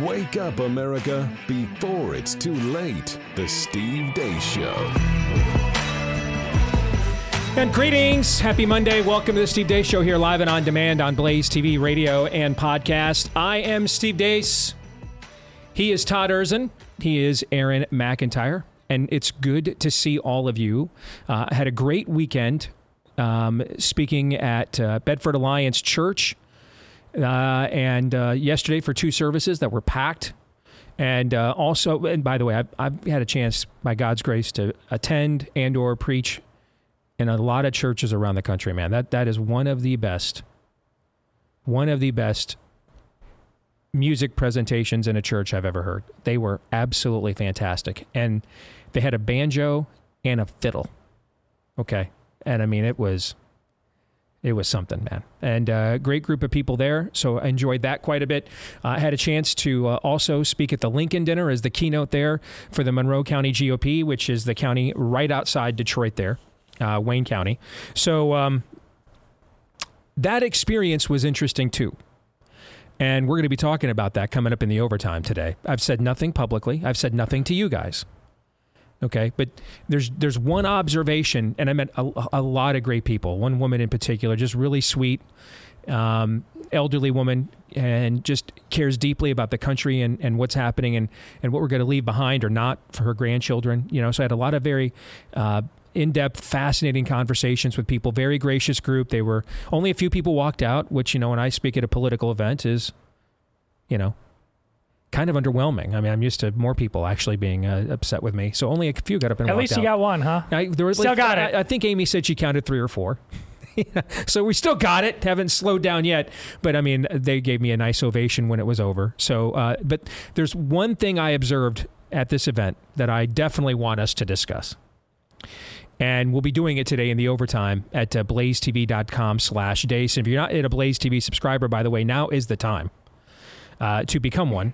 Wake up, America, before it's too late. The Steve Dace Show. And greetings. Happy Monday. Welcome to the Steve Dace Show here live and on demand on Blaze TV, radio, and podcast. I am Steve Dace. He is Todd Erzin. He is Aaron McIntyre. And it's good to see all of you. I had a great weekend speaking at Bedford Alliance Church. And yesterday for two services that were packed. And by the way, I've had a chance, by God's grace, to attend and or preach in a lot of churches around the country, man. That is one of the best music presentations in a church I've ever heard. They were absolutely fantastic. And they had a banjo and a fiddle. Okay. And I mean, it was something, man. And a great group of people there, so I enjoyed that quite a bit. I had a chance to also speak at the Lincoln Dinner as the keynote there for the Monroe County GOP, which is the county right outside Detroit there, Wayne County. So that experience was interesting, too. And we're going to be talking about that coming up in the overtime today. I've said nothing publicly. I've said nothing to you guys. Okay, but there's one observation, and I met a lot of great people. One woman in particular, just really sweet, elderly woman, and just cares deeply about the country and what's happening and what we're going to leave behind or not for her grandchildren. You know, so I had a lot of very in-depth, fascinating conversations with people. Very gracious group. They were only a few people walked out, which, you know, when I speak at a political event is, you know, kind of underwhelming. I mean, I'm used to more people actually being upset with me. So only a few got up and walked out. At least you got one, huh? There was still got it. I think Amy said she counted 3 or 4. So we still got it. Haven't slowed down yet. But I mean, they gave me a nice ovation when it was over. So, but there's one thing I observed at this event that I definitely want us to discuss. And we'll be doing it today in the overtime at blazetv.com/Dace. And if you're not a Blaze TV subscriber, by the way, now is the time to become one.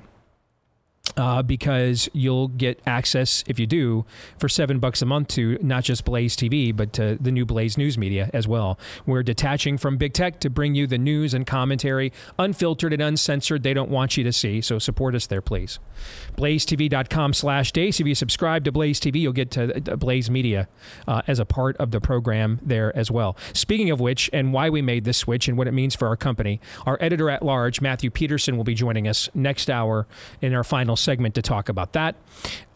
Because you'll get access, if you do, for $7 a month to not just Blaze TV, but to the new Blaze News Media as well. We're detaching from big tech to bring you the news and commentary, unfiltered and uncensored, they don't want you to see. So support us there, please. BlazeTV.com/Dace. If you subscribe to Blaze TV, you'll get to Blaze Media as a part of the program there as well. Speaking of which, and why we made this switch and what it means for our company, our editor at large, Matthew Peterson, will be joining us next hour in our final segment to talk about that.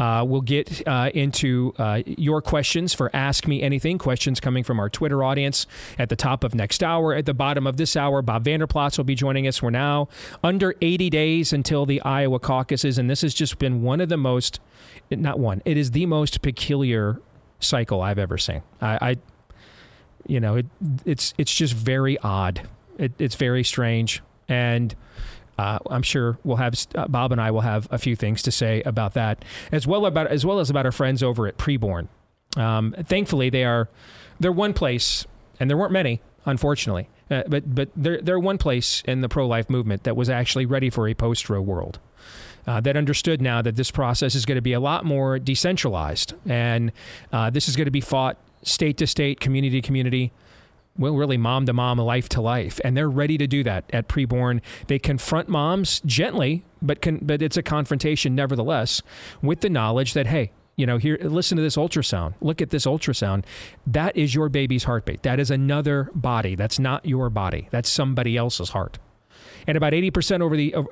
We'll get into your questions for Ask Me Anything, questions coming from our Twitter audience at the top of next hour. At the bottom of this hour, Bob Vander Plaats will be joining us. We're now under 80 days until the Iowa caucuses, and this has just been one of the most, not one, it is the most peculiar cycle I've ever seen. It's just very odd. It's very strange. And I'm sure we'll have Bob and I will have a few things to say about that, as well as about our friends over at Preborn. Thankfully, they're one place, and there weren't many, unfortunately, but they're one place in the pro-life movement that was actually ready for a post-Roe world. That understood now that this process is going to be a lot more decentralized, and this is going to be fought state to state, community to community. Well, really, mom to mom, life to life. And they're ready to do that at Preborn. They confront moms gently, but it's a confrontation nevertheless, with the knowledge that, hey, you know, here, listen to this ultrasound. Look at this ultrasound. That is your baby's heartbeat. That is another body. That's not your body. That's somebody else's heart. And about 80%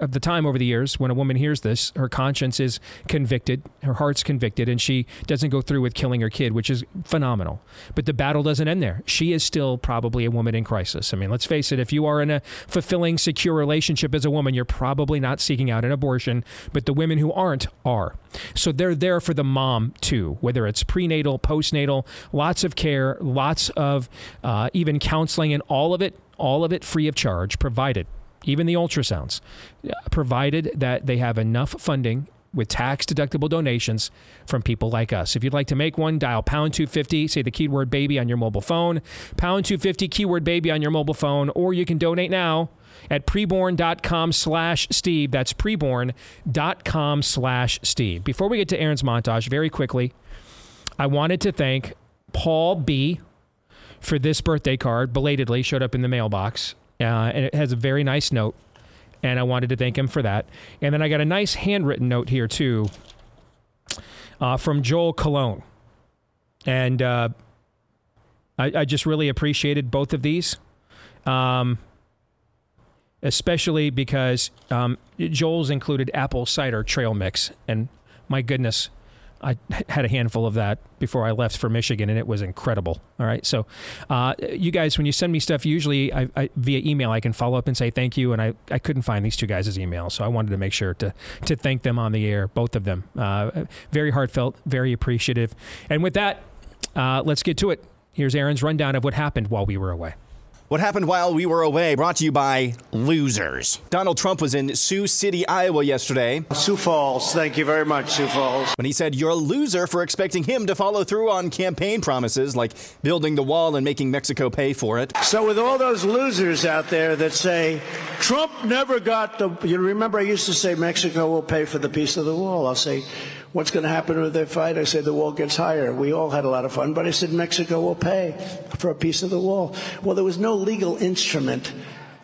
of the time over the years, when a woman hears this, her conscience is convicted, her heart's convicted, and she doesn't go through with killing her kid, which is phenomenal. But the battle doesn't end there. She is still probably a woman in crisis. I mean, let's face it, if you are in a fulfilling, secure relationship as a woman, you're probably not seeking out an abortion, but the women who aren't are. So they're there for the mom, too, whether it's prenatal, postnatal, lots of care, lots of even counseling, and all of it free of charge, provided even the ultrasounds, provided that they have enough funding with tax-deductible donations from people like us. If you'd like to make one, dial pound 250, say the keyword baby on your mobile phone, pound 250, keyword baby on your mobile phone, or you can donate now at preborn.com/Steve. That's preborn.com/Steve. Before we get to Aaron's montage, very quickly, I wanted to thank Paul B. for this birthday card, belatedly, showed up in the mailbox, and it has a very nice note. And I wanted to thank him for that. And then I got a nice handwritten note here, too, from Joel Colon. And I just really appreciated both of these, especially because Joel's included apple cider trail mix. And my goodness, I had a handful of that before I left for Michigan, and it was incredible. All right. So you guys, when you send me stuff, usually I via email, I can follow up and say thank you. And I couldn't find these two guys' email. So I wanted to make sure to thank them on the air, both of them. Very heartfelt, very appreciative. And with that, let's get to it. Here's Aaron's rundown of what happened while we were away. What happened while we were away, brought to you by Losers. Donald Trump was in Sioux City, Iowa yesterday. Sioux Falls. Thank you very much, Sioux Falls. When he said you're a loser for expecting him to follow through on campaign promises like building the wall and making Mexico pay for it. So with all those losers out there that say Trump never got the, you remember I used to say Mexico will pay for the piece of the wall. I'll say, what's going to happen with their fight? I said, the wall gets higher. We all had a lot of fun, but I said, Mexico will pay for a piece of the wall. Well, there was no legal instrument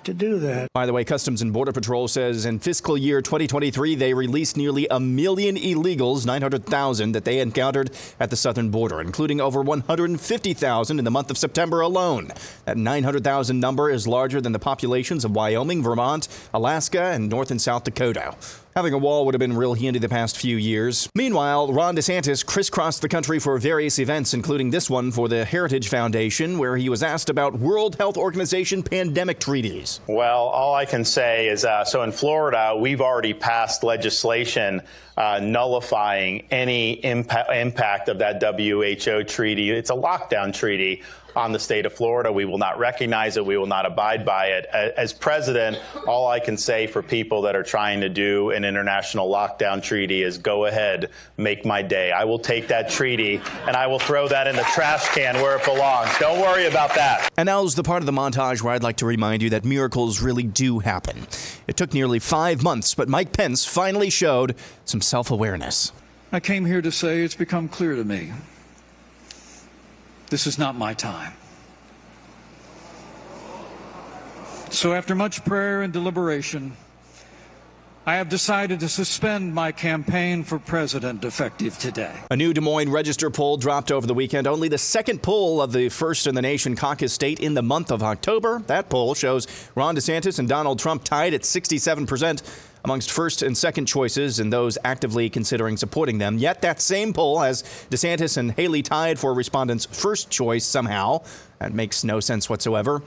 to do that. By the way, Customs and Border Patrol says in fiscal year 2023, they released nearly a million illegals, 900,000 that they encountered at the southern border, including over 150,000 in the month of September alone. That 900,000 number is larger than the populations of Wyoming, Vermont, Alaska, and North and South Dakota. Having a wall would have been real handy the past few years. Meanwhile, Ron DeSantis crisscrossed the country for various events, including this one for the Heritage Foundation, where he was asked about World Health Organization pandemic treaties. Well, all I can say is, so in Florida, we've already passed legislation nullifying any impact of that WHO treaty. It's a lockdown treaty on the state of Florida. We will not recognize it. We will not abide by it. As president, all I can say for people that are trying to do an international lockdown treaty is go ahead, make my day. I will take that treaty and I will throw that in the trash can where it belongs. Don't worry about that. And now's the part of the montage where I'd like to remind you that miracles really do happen. It took nearly 5 months, but Mike Pence finally showed some self-awareness. I came here to say it's become clear to me. This is not my time. So after much prayer and deliberation, I have decided to suspend my campaign for president effective today. A new Des Moines Register poll dropped over the weekend, only the second poll of the first-in-the-nation caucus state in the month of October. That poll shows Ron DeSantis and Donald Trump tied at 67%. Amongst first and second choices and those actively considering supporting them. Yet that same poll has DeSantis and Haley tied for respondents' first choice somehow. That makes no sense whatsoever.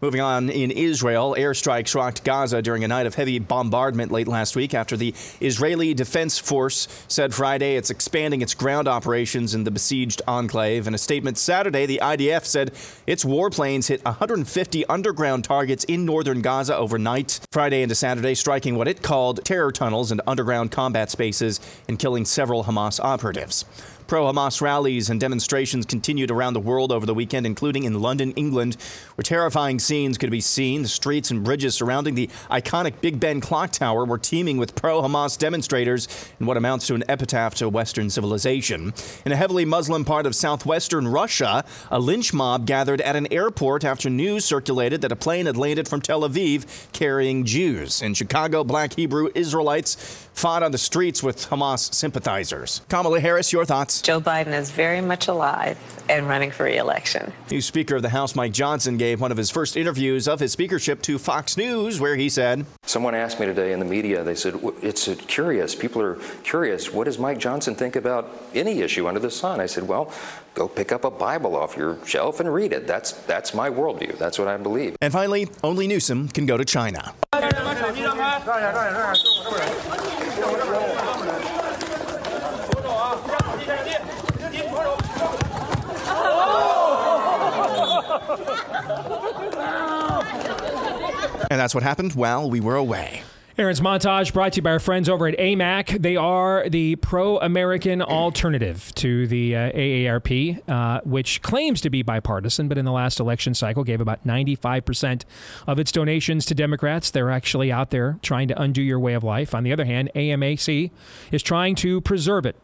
Moving on, in Israel, airstrikes rocked Gaza during a night of heavy bombardment late last week after the Israeli Defense Force said Friday it's expanding its ground operations in the besieged enclave. In a statement Saturday, the IDF said its warplanes hit 150 underground targets in northern Gaza overnight, Friday into Saturday, striking what it called terror tunnels and underground combat spaces and killing several Hamas operatives. Pro-Hamas rallies and demonstrations continued around the world over the weekend, including in London, England, where terrifying scenes could be seen. The streets and bridges surrounding the iconic Big Ben clock tower were teeming with pro-Hamas demonstrators in what amounts to an epitaph to Western civilization. In a heavily Muslim part of southwestern Russia, a lynch mob gathered at an airport after news circulated that a plane had landed from Tel Aviv carrying Jews. In Chicago, black Hebrew Israelites fought on the streets with Hamas sympathizers. Kamala Harris, your thoughts? Joe Biden is very much alive and running for re-election. New Speaker of the House Mike Johnson gave one of his first interviews of his speakership to Fox News, where he said, someone asked me today in the media, they said, it's curious. People are curious. What does Mike Johnson think about any issue under the sun? I said, well, go pick up a Bible off your shelf and read it. That's my worldview. That's what I believe. And finally, only Newsom can go to China. Oh! And that's what happened while we were away. Aaron's montage brought to you by our friends over at AMAC. They are the pro-American alternative to the AARP, which claims to be bipartisan, but in the last election cycle gave about 95% of its donations to Democrats. They're actually out there trying to undo your way of life. On the other hand, AMAC is trying to preserve it.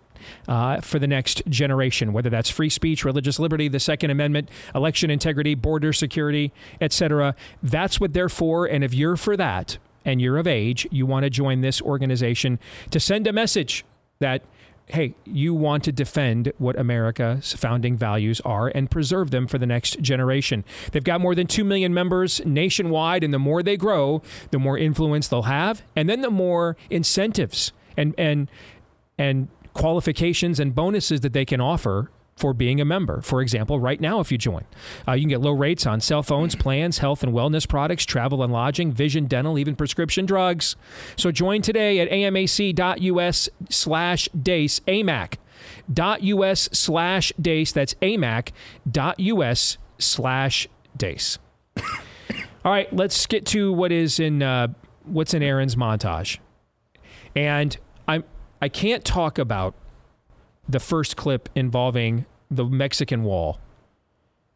For the next generation, whether that's free speech, religious liberty, the Second Amendment, election integrity, border security, etc. That's what they're for. And if you're for that and you're of age, you want to join this organization to send a message that, hey, you want to defend what America's founding values are and preserve them for the next generation. They've got more than 2 million members nationwide, and the more they grow, the more influence they'll have, and then the more incentives and qualifications and bonuses that they can offer for being a member. For example, right now, if you join, you can get low rates on cell phones, plans, health and wellness products, travel and lodging, vision, dental, even prescription drugs. So join today at amac.us/Dace, amac.us/Dace. That's amac.us/Dace. All right, let's get to what is in what's in Aaron's montage. And I can't talk about the first clip involving the Mexican wall.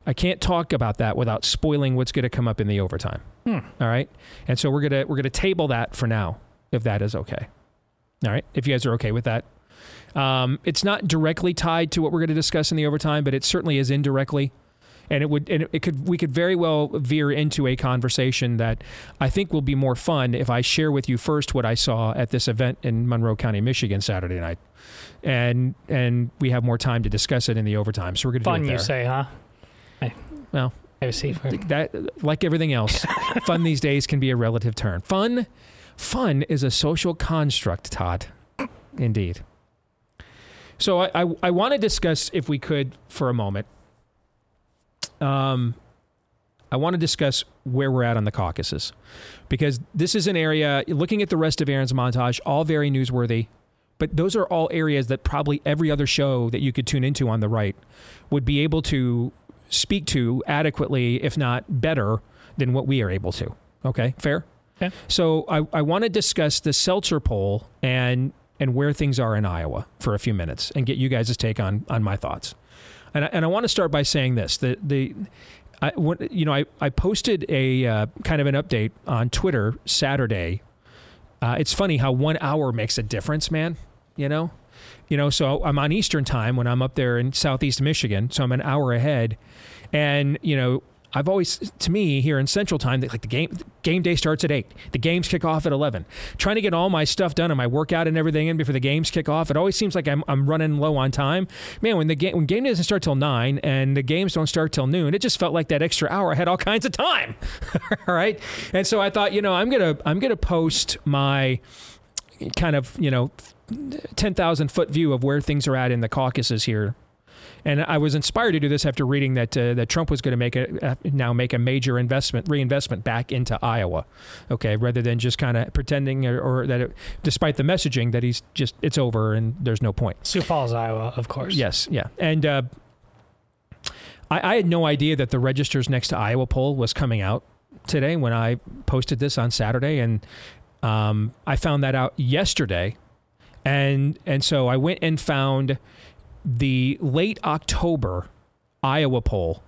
I can't talk about that without spoiling what's going to come up in the overtime. All right. And so we're going to table that for now, if that is okay. All right. If you guys are okay with that. It's not directly tied to what we're going to discuss in the overtime, but it certainly is indirectly. And we could very well veer into a conversation that I think will be more fun if I share with you first what I saw at this event in Monroe County, Michigan, Saturday night, and we have more time to discuss it in the overtime. So we're going to fun. Do it there. You say, huh? Well, I see that, like everything else, fun these days can be a relative term. Fun is a social construct, Todd. Indeed. So I want to discuss, if we could, for a moment. I want to discuss where we're at on the caucuses, because this is an area, looking at the rest of Aaron's montage, all very newsworthy, but those are all areas that probably every other show that you could tune into on the right would be able to speak to adequately, if not better than what we are able to. Okay, fair? Yeah. So I want to discuss the Seltzer poll and where things are in Iowa for a few minutes and get you guys' take on my thoughts. And I want to start by saying this. I posted a kind of an update on Twitter Saturday. It's funny how 1 hour makes a difference, man. You know. So I'm on Eastern time when I'm up there in Southeast Michigan, so I'm an hour ahead. And you know, I've always, to me here in Central time, like the game day starts at 8. The games kick off at 11. Trying to get all my stuff done and my workout and everything in before the games kick off. It always seems like I'm running low on time. Man, when game day doesn't start till 9 and the games don't start till noon, it just felt like that extra hour I had all kinds of time. All right, and so I thought, I'm gonna post my kind of 10,000-foot view of where things are at in the caucuses here. And I was inspired to do this after reading that Trump was going to make a major reinvestment back into Iowa, okay, rather than just kind of pretending or that it, despite the messaging that he's just, it's over and there's no point. Sioux Falls, Iowa, of course. Yes, yeah. And I had no idea that the Register's Next to Iowa poll was coming out today when I posted this on Saturday, and I found that out yesterday, and so I went and found the late October Iowa poll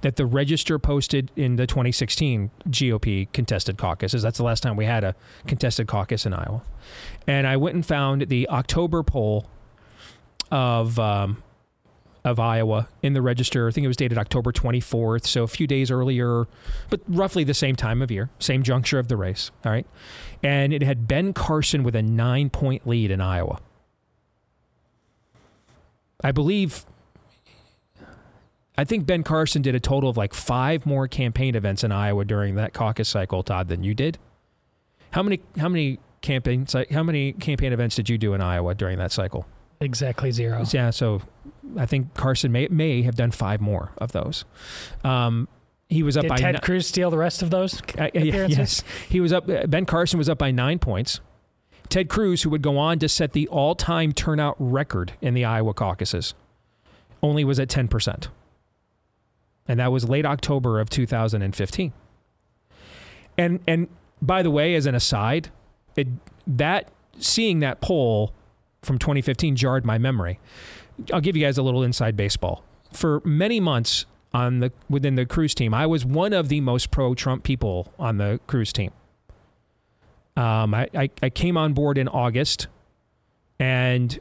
that the Register posted in the 2016 GOP contested caucuses. That's the last time we had a contested caucus in Iowa. And I went and found the October poll of Iowa in the Register. I think it was dated October 24th, so a few days earlier, but roughly the same time of year, same juncture of the race. All right. And it had Ben Carson with a 9-point lead in Iowa. I think Ben Carson did a total of like 5 more campaign events in Iowa during that caucus cycle, Todd, than you did. How many campaign events did you do in Iowa during that cycle? Exactly 0. Yeah, so I think Carson may have done 5 more of those. He was up by Ted Cruz steal the rest of those appearances? Yes. He was up, Ben Carson was up by 9 points. Ted Cruz, who would go on to set the all-time turnout record in the Iowa caucuses, only was at 10%. And that was late October of 2015. And by the way, as an aside, seeing that poll from 2015 jarred my memory. I'll give you guys a little inside baseball. For many months within the Cruz team, I was one of the most pro-Trump people on the Cruz team. I came on board in August, and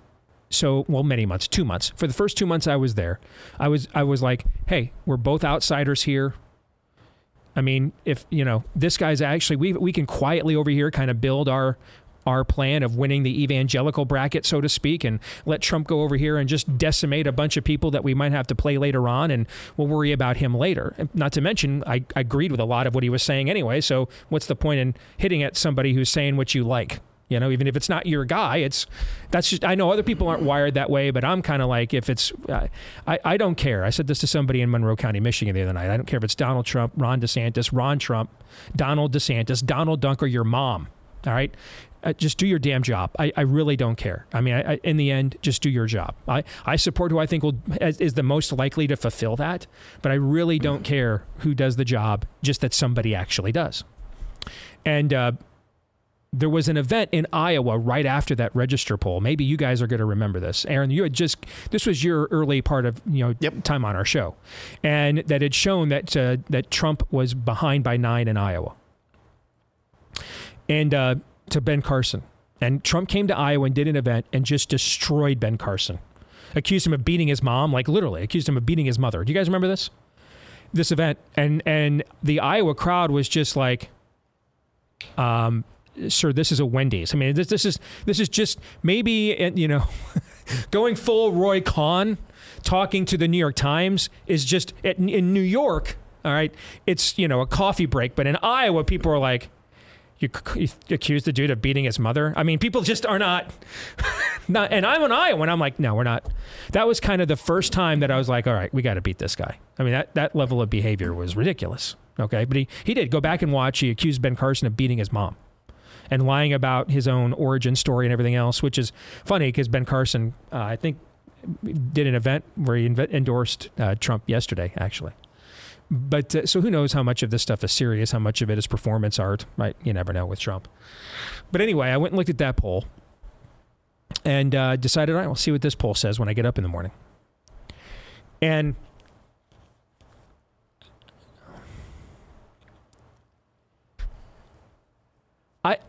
so, well, many months, 2 months. For the first 2 months I was there, I was like, hey, we're both outsiders here. I mean, if, you know, this guy's actually, we can quietly over here kind of build our plan of winning the evangelical bracket, so to speak, and let Trump go over here and just decimate a bunch of people that we might have to play later on, and we'll worry about him later. Not to mention, I agreed with a lot of what he was saying anyway, so what's the point in hitting at somebody who's saying what you like? You know, even if it's not your guy, I know other people aren't wired that way, but I'm kind of like, if it's, I don't care. I said this to somebody in Monroe County, Michigan the other night. I don't care if it's Donald Trump, Ron DeSantis, Ron Trump, Donald DeSantis, Donald Dunk, or your mom. All right. Just do your damn job. I really don't care. I mean, in the end, just do your job. I support who I think is the most likely to fulfill that, but I really don't care who does the job, just that somebody actually does. And, there was an event in Iowa right after that Register poll. Maybe you guys are going to remember this. Aaron, this was your early part of, time on our show. And that had shown that Trump was behind by 9 in Iowa. And to Ben Carson. And Trump came to Iowa and did an event and just destroyed Ben Carson. Accused him of beating his mom, like literally accused him of beating his mother. Do you guys remember this event? And the Iowa crowd was just like, sir, this is a Wendy's. I mean, this is just maybe, going full Roy Conn talking to the New York Times is just in New York. All right. It's, a coffee break. But in Iowa, people are like, you accused the dude of beating his mother. I mean, people just are not. And I'm an Iowa, and I'm like, no, we're not. That was kind of the first time that I was like, all right, we got to beat this guy. I mean, that level of behavior was ridiculous. Okay. But he did go back and watch. He accused Ben Carson of beating his mom and lying about his own origin story and everything else, which is funny because Ben Carson, I think, did an event where he endorsed Trump yesterday, actually. But so who knows how much of this stuff is serious, how much of it is performance art, right? You never know with Trump. But anyway, I went and looked at that poll and decided, all right, we'll see what this poll says when I get up in the morning. And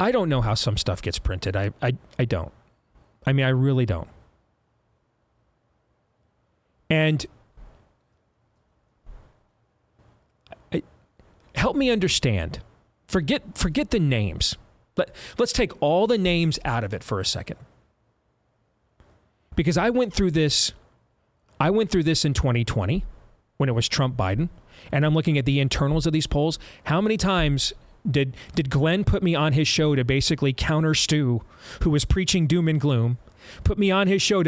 I don't know how some stuff gets printed. I don't. I mean, I really don't. And help me understand. Forget the names. Let's take all the names out of it for a second. Because I went through this in 2020 when it was Trump Biden, and I'm looking at the internals of these polls. How many times did Glenn put me on his show to basically counter Stu, who was preaching doom and gloom, all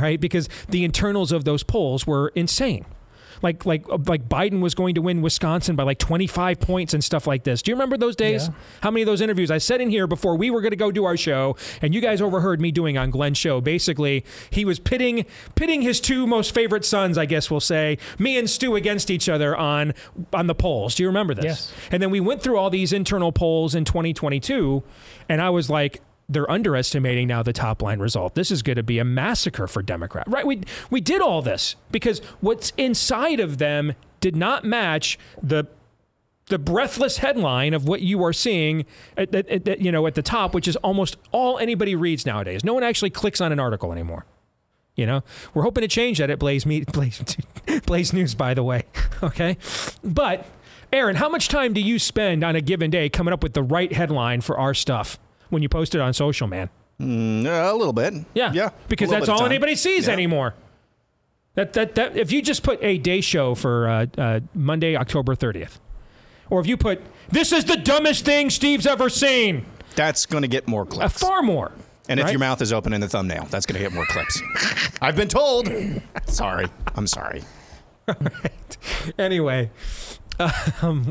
right? Because the internals of those polls were insane. Like Biden was going to win Wisconsin by like 25 points and stuff like this. Do you remember those days? Yeah. How many of those interviews I said in here before we were going to go do our show, and you guys overheard me doing on Glenn's show. Basically, he was pitting his two most favorite sons, I guess we'll say, me and Stu, against each other on the polls. Do you remember this? Yes. And then we went through all these internal polls in 2022, and I was like, they're underestimating now the top line result. This is going to be a massacre for Democrat, right? We did all this because what's inside of them did not match the breathless headline of what you are seeing at the top, which is almost all anybody reads nowadays. No one actually clicks on an article anymore. We're hoping to change that at Blaze News, by the way. Okay. But Aaron, how much time do you spend on a given day coming up with the right headline for our stuff? When you post it on social, man. A little bit. Yeah. Because that's all anybody sees anymore. That if you just put a day show for Monday, October 30th, or if you put, this is the dumbest thing Steve's ever seen. That's going to get more clicks. Far more. And if your mouth is open in the thumbnail, that's going to get more clicks. I've been told. Sorry. I'm sorry. All right. Anyway. I'm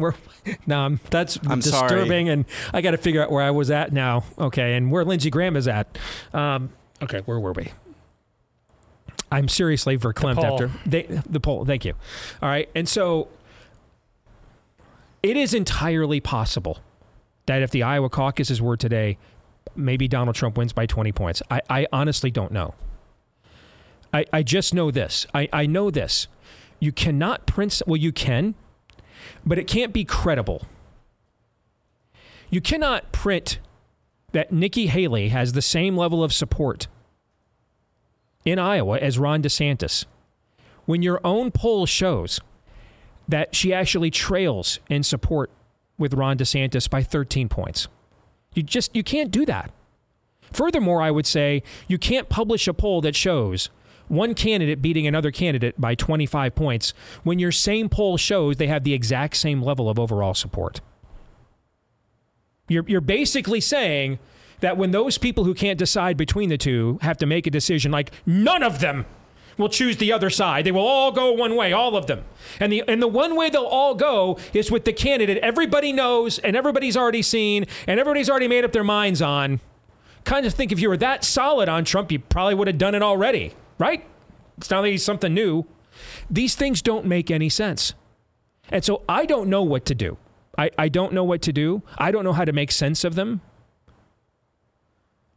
disturbing, sorry. And I got to figure out where I was at now. Okay, and where Lindsey Graham is at. Okay, where were we? I'm seriously verklempt after the poll. Thank you. All right, and so It is entirely possible that if the Iowa caucuses were today, maybe Donald Trump wins by 20 points. I honestly don't know. I just know this. I know this. You cannot print, well, you can, but it can't be credible. You cannot print that Nikki Haley has the same level of support in Iowa as Ron DeSantis when your own poll shows that she actually trails in support with Ron DeSantis by 13 points. You can't do that. Furthermore, I would say you can't publish a poll that shows one candidate beating another candidate by 25 points when your same poll shows they have the exact same level of overall support. You're basically saying that when those people who can't decide between the two have to make a decision, like none of them will choose the other side. They will all go one way, all of them. And the one way they'll all go is with the candidate everybody knows and everybody's already seen and everybody's already made up their minds on. Kind of think if you were that solid on Trump, you probably would have done it already, right? It's not like he's something new. These things don't make any sense. And so I don't know what to do. I don't know what to do. I don't know how to make sense of them.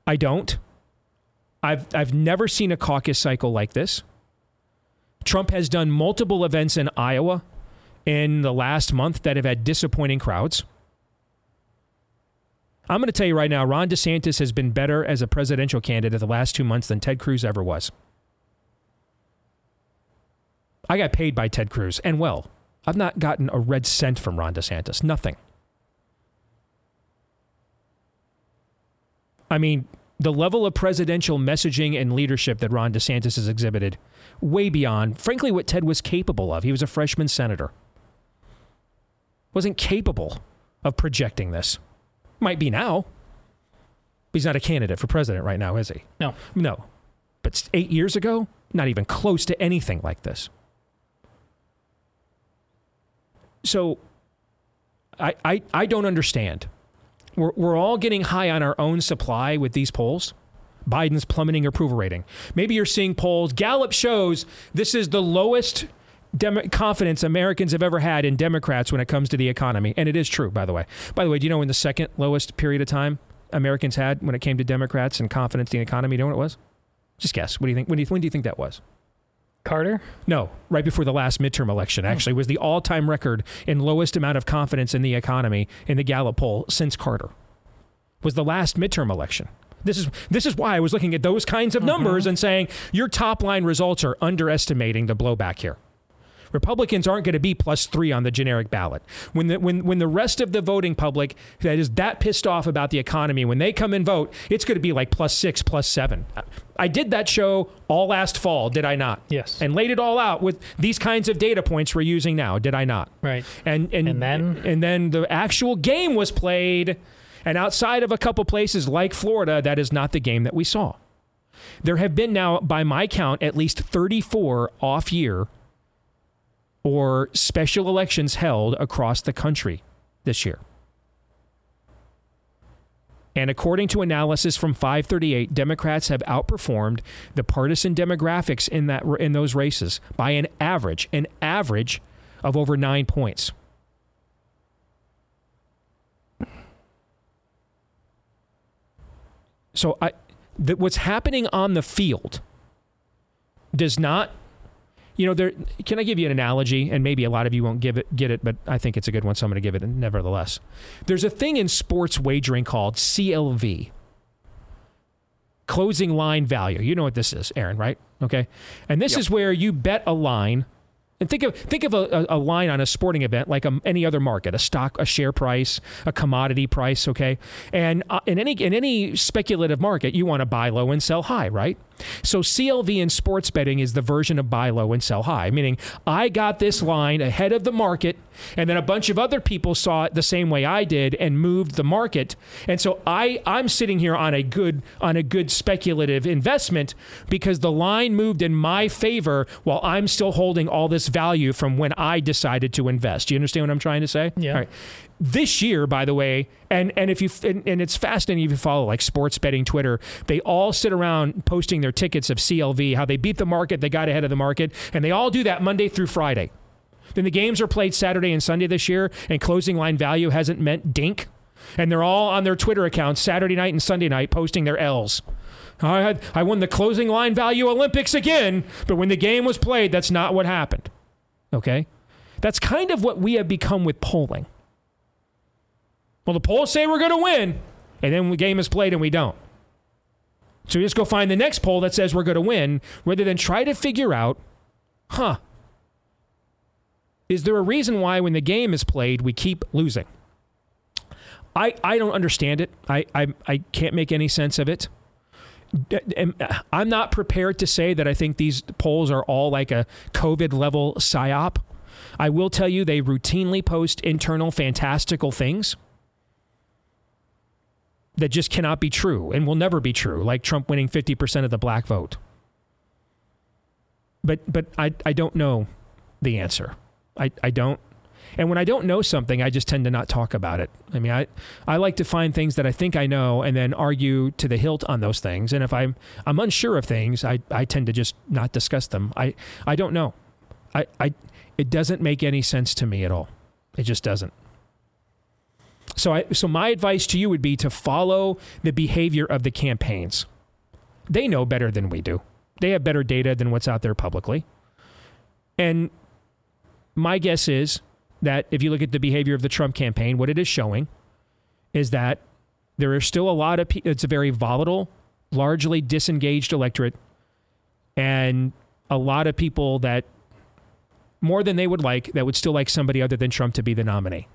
I don't. I've never seen a caucus cycle like this. Trump has done multiple events in Iowa in the last month that have had disappointing crowds. I'm going to tell you right now, Ron DeSantis has been better as a presidential candidate the last 2 months than Ted Cruz ever was. I got paid by Ted Cruz, and well, I've not gotten a red cent from Ron DeSantis. Nothing. I mean, the level of presidential messaging and leadership that Ron DeSantis has exhibited, way beyond, frankly, what Ted was capable of. He was a freshman senator. Wasn't capable of projecting this. Might be now. He's not a candidate for president right now, is he? No. No. But 8 years ago, not even close to anything like this. So I don't understand. We're all getting high on our own supply with these polls. Biden's plummeting approval rating. Maybe you're seeing polls. Gallup shows this is the lowest confidence Americans have ever had in Democrats when it comes to the economy. And it is true, by the way. By the way, do you know when the second lowest period of time Americans had when it came to Democrats and confidence in the economy? Do you know what it was? Just guess. What do you think? When do you think that was? Carter? No, right before the last midterm election, actually, was the all-time record in lowest amount of confidence in the economy in the Gallup poll since Carter. Was the last midterm election. This is why I was looking at those kinds of numbers and saying your top-line results are underestimating the blowback here. Republicans aren't going to be +3 on the generic ballot. When the rest of the voting public that is that pissed off about the economy, when they come and vote, it's going to be like +6, +7. I did that show all last fall, did I not? Yes. And laid it all out with these kinds of data points we're using now, did I not? Right. And then the actual game was played, and outside of a couple places like Florida, that is not the game that we saw. There have been now, by my count, at least 34 off-year or special elections held across the country this year. And according to analysis from 538, Democrats have outperformed the partisan demographics in those races by an average of over 9 points. So what's happening on the field does not... You know, can I give you an analogy? And maybe a lot of you won't get it, but I think it's a good one, so I'm going to give it nevertheless. There's a thing in sports wagering called CLV, closing line value. You know what this is, Aaron, right? Okay. And this is where you bet a line. And think of a line on a sporting event like any other market, a stock, a share price, a commodity price, okay? And in any speculative market, you want to buy low and sell high, right? So CLV in sports betting is the version of buy low and sell high, meaning I got this line ahead of the market, and then a bunch of other people saw it the same way I did and moved the market. And so I'm sitting here on a good speculative investment because the line moved in my favor while I'm still holding all this value from when I decided to invest. Do you understand what I'm trying to say? Yeah. All right. This year, by the way, and it's fascinating if you follow like sports betting Twitter, they all sit around posting their tickets of CLV, how they beat the market, they got ahead of the market, and they all do that Monday through Friday. Then the games are played Saturday and Sunday this year, and closing line value hasn't meant dink. And they're all on their Twitter accounts Saturday night and Sunday night posting their L's. I won the closing line value Olympics again, but when the game was played, that's not what happened. Okay? That's kind of what we have become with polling. Well, the polls say we're going to win, and then the game is played and we don't. So you just go find the next poll that says we're going to win, rather than try to figure out, is there a reason why when the game is played, we keep losing? I don't understand it. I can't make any sense of it. I'm not prepared to say that I think these polls are all like a COVID-level psyop. I will tell you they routinely post internal fantastical things that just cannot be true and will never be true, like Trump winning 50% of the black vote. But I don't know the answer. I don't. And when I don't know something, I just tend to not talk about it. I mean, I like to find things that I think I know and then argue to the hilt on those things. And if I'm unsure of things, I tend to just not discuss them. I don't know. It doesn't make any sense to me at all. It just doesn't. So my advice to you would be to follow the behavior of the campaigns. They know better than we do. They have better data than what's out there publicly. And my guess is that if you look at the behavior of the Trump campaign, what it is showing is that there are still a lot of people. It's a very volatile, largely disengaged electorate, and a lot of people that more than they would like, that would still like somebody other than Trump to be the nominee.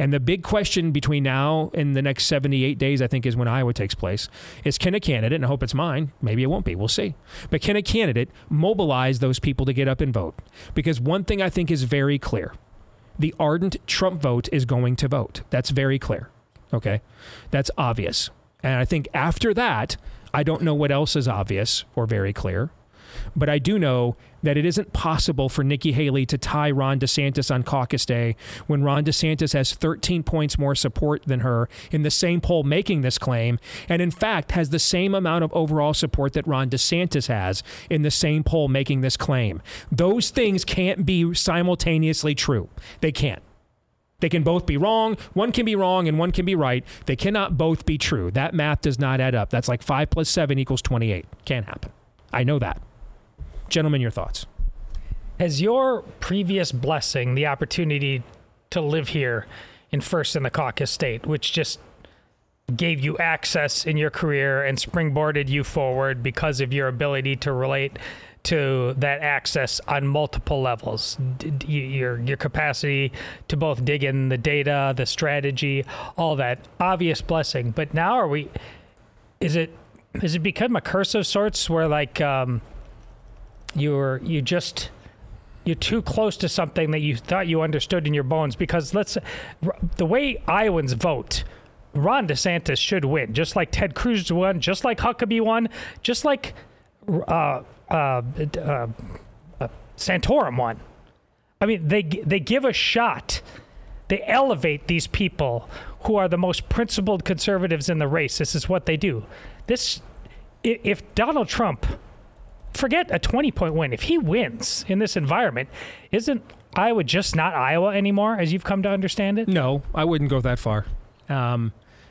And the big question between now and the next 78 days, I think, is when Iowa takes place, is can a candidate, and I hope it's mine, maybe it won't be, we'll see, but can a candidate mobilize those people to get up and vote? Because one thing I think is very clear, the ardent Trump vote is going to vote. That's very clear, okay? That's obvious. And I think after that, I don't know what else is obvious or very clear, but I do know that it isn't possible for Nikki Haley to tie Ron DeSantis on caucus day when Ron DeSantis has 13 points more support than her in the same poll making this claim, and in fact has the same amount of overall support that Ron DeSantis has in the same poll making this claim. Those things can't be simultaneously true. They can't. They can both be wrong. One can be wrong and one can be right. They cannot both be true. That math does not add up. That's like 5 + 7 = 28. Can't happen. I know that. Gentlemen, your thoughts. Has your previous blessing, the opportunity to live here in first in the caucus state, which just gave you access in your career and springboarded you forward because of your ability to relate to that access on multiple levels, your capacity to both dig in the data, the strategy, all that obvious blessing. But now is it become a curse of sorts where like, You're too close to something that you thought you understood in your bones? Because the way Iowans vote, Ron DeSantis should win, just like Ted Cruz won, just like Huckabee won, just like Santorum won. I mean, they give a shot. They elevate these people who are the most principled conservatives in the race. This is what they do. This, if Donald Trump, forget a 20-point win. If he wins in this environment, isn't Iowa just not Iowa anymore, as you've come to understand it? No, I wouldn't go that far,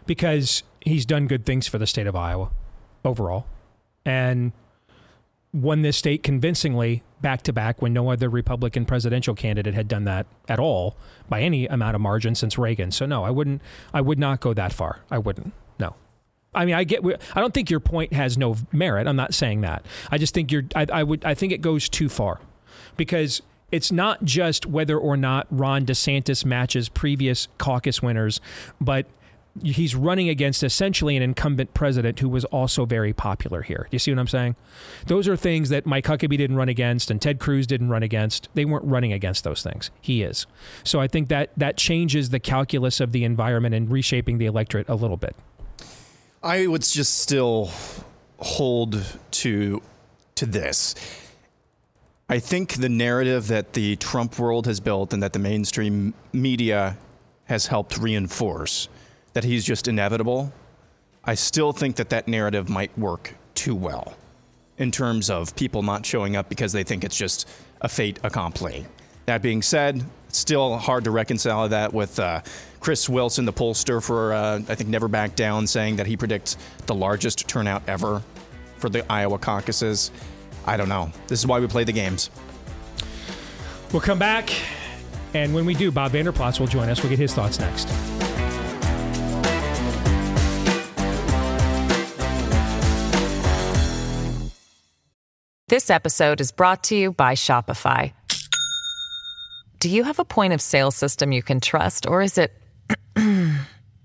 because he's done good things for the state of Iowa overall and won this state convincingly back-to-back when no other Republican presidential candidate had done that at all by any amount of margin since Reagan. So no, I would not go that far. I wouldn't. No. I mean, I don't think your point has no merit. I'm not saying that. I just think I think it goes too far, because it's not just whether or not Ron DeSantis matches previous caucus winners, but he's running against essentially an incumbent president who was also very popular here. Do you see what I'm saying? Those are things that Mike Huckabee didn't run against and Ted Cruz didn't run against. They weren't running against those things. He is. So I think that changes the calculus of the environment and reshaping the electorate a little bit. I would just still hold to this. I think the narrative that the Trump world has built and that the mainstream media has helped reinforce, that he's just inevitable, I still think that narrative might work too well in terms of people not showing up because they think it's just a fait accompli. That being said, it's still hard to reconcile that with Chris Wilson, the pollster for, I think, Never Back Down, saying that he predicts the largest turnout ever for the Iowa caucuses. I don't know. This is why we play the games. We'll come back, and when we do, Bob Vander Plaats will join us. We'll get his thoughts next. This episode is brought to you by Shopify. Do you have a point of sale system you can trust, or is it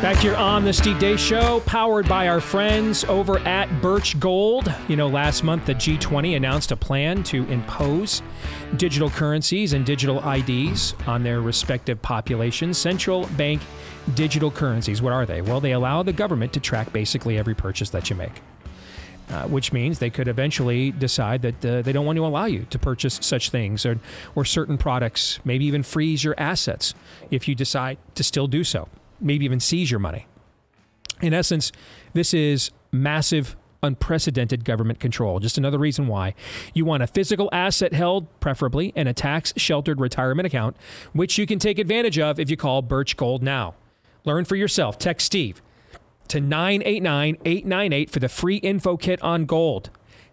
Back here on the Steve Dace Show, powered by our friends over at Birch Gold. You know, last month, the G20 announced a plan to impose digital currencies and digital IDs on their respective populations. Central bank digital currencies. What are they? Well, they allow the government to track basically every purchase that you make, which means they could eventually decide that they don't want to allow you to purchase such things or certain products, maybe even freeze your assets if you decide to still do so. Maybe even seize your money. In essence, this is massive, unprecedented government control. Just another reason why you want a physical asset held, preferably in a tax-sheltered retirement account, which you can take advantage of if you call Birch Gold now. Learn for yourself. Text Steve to 989-898 for the free info kit on gold.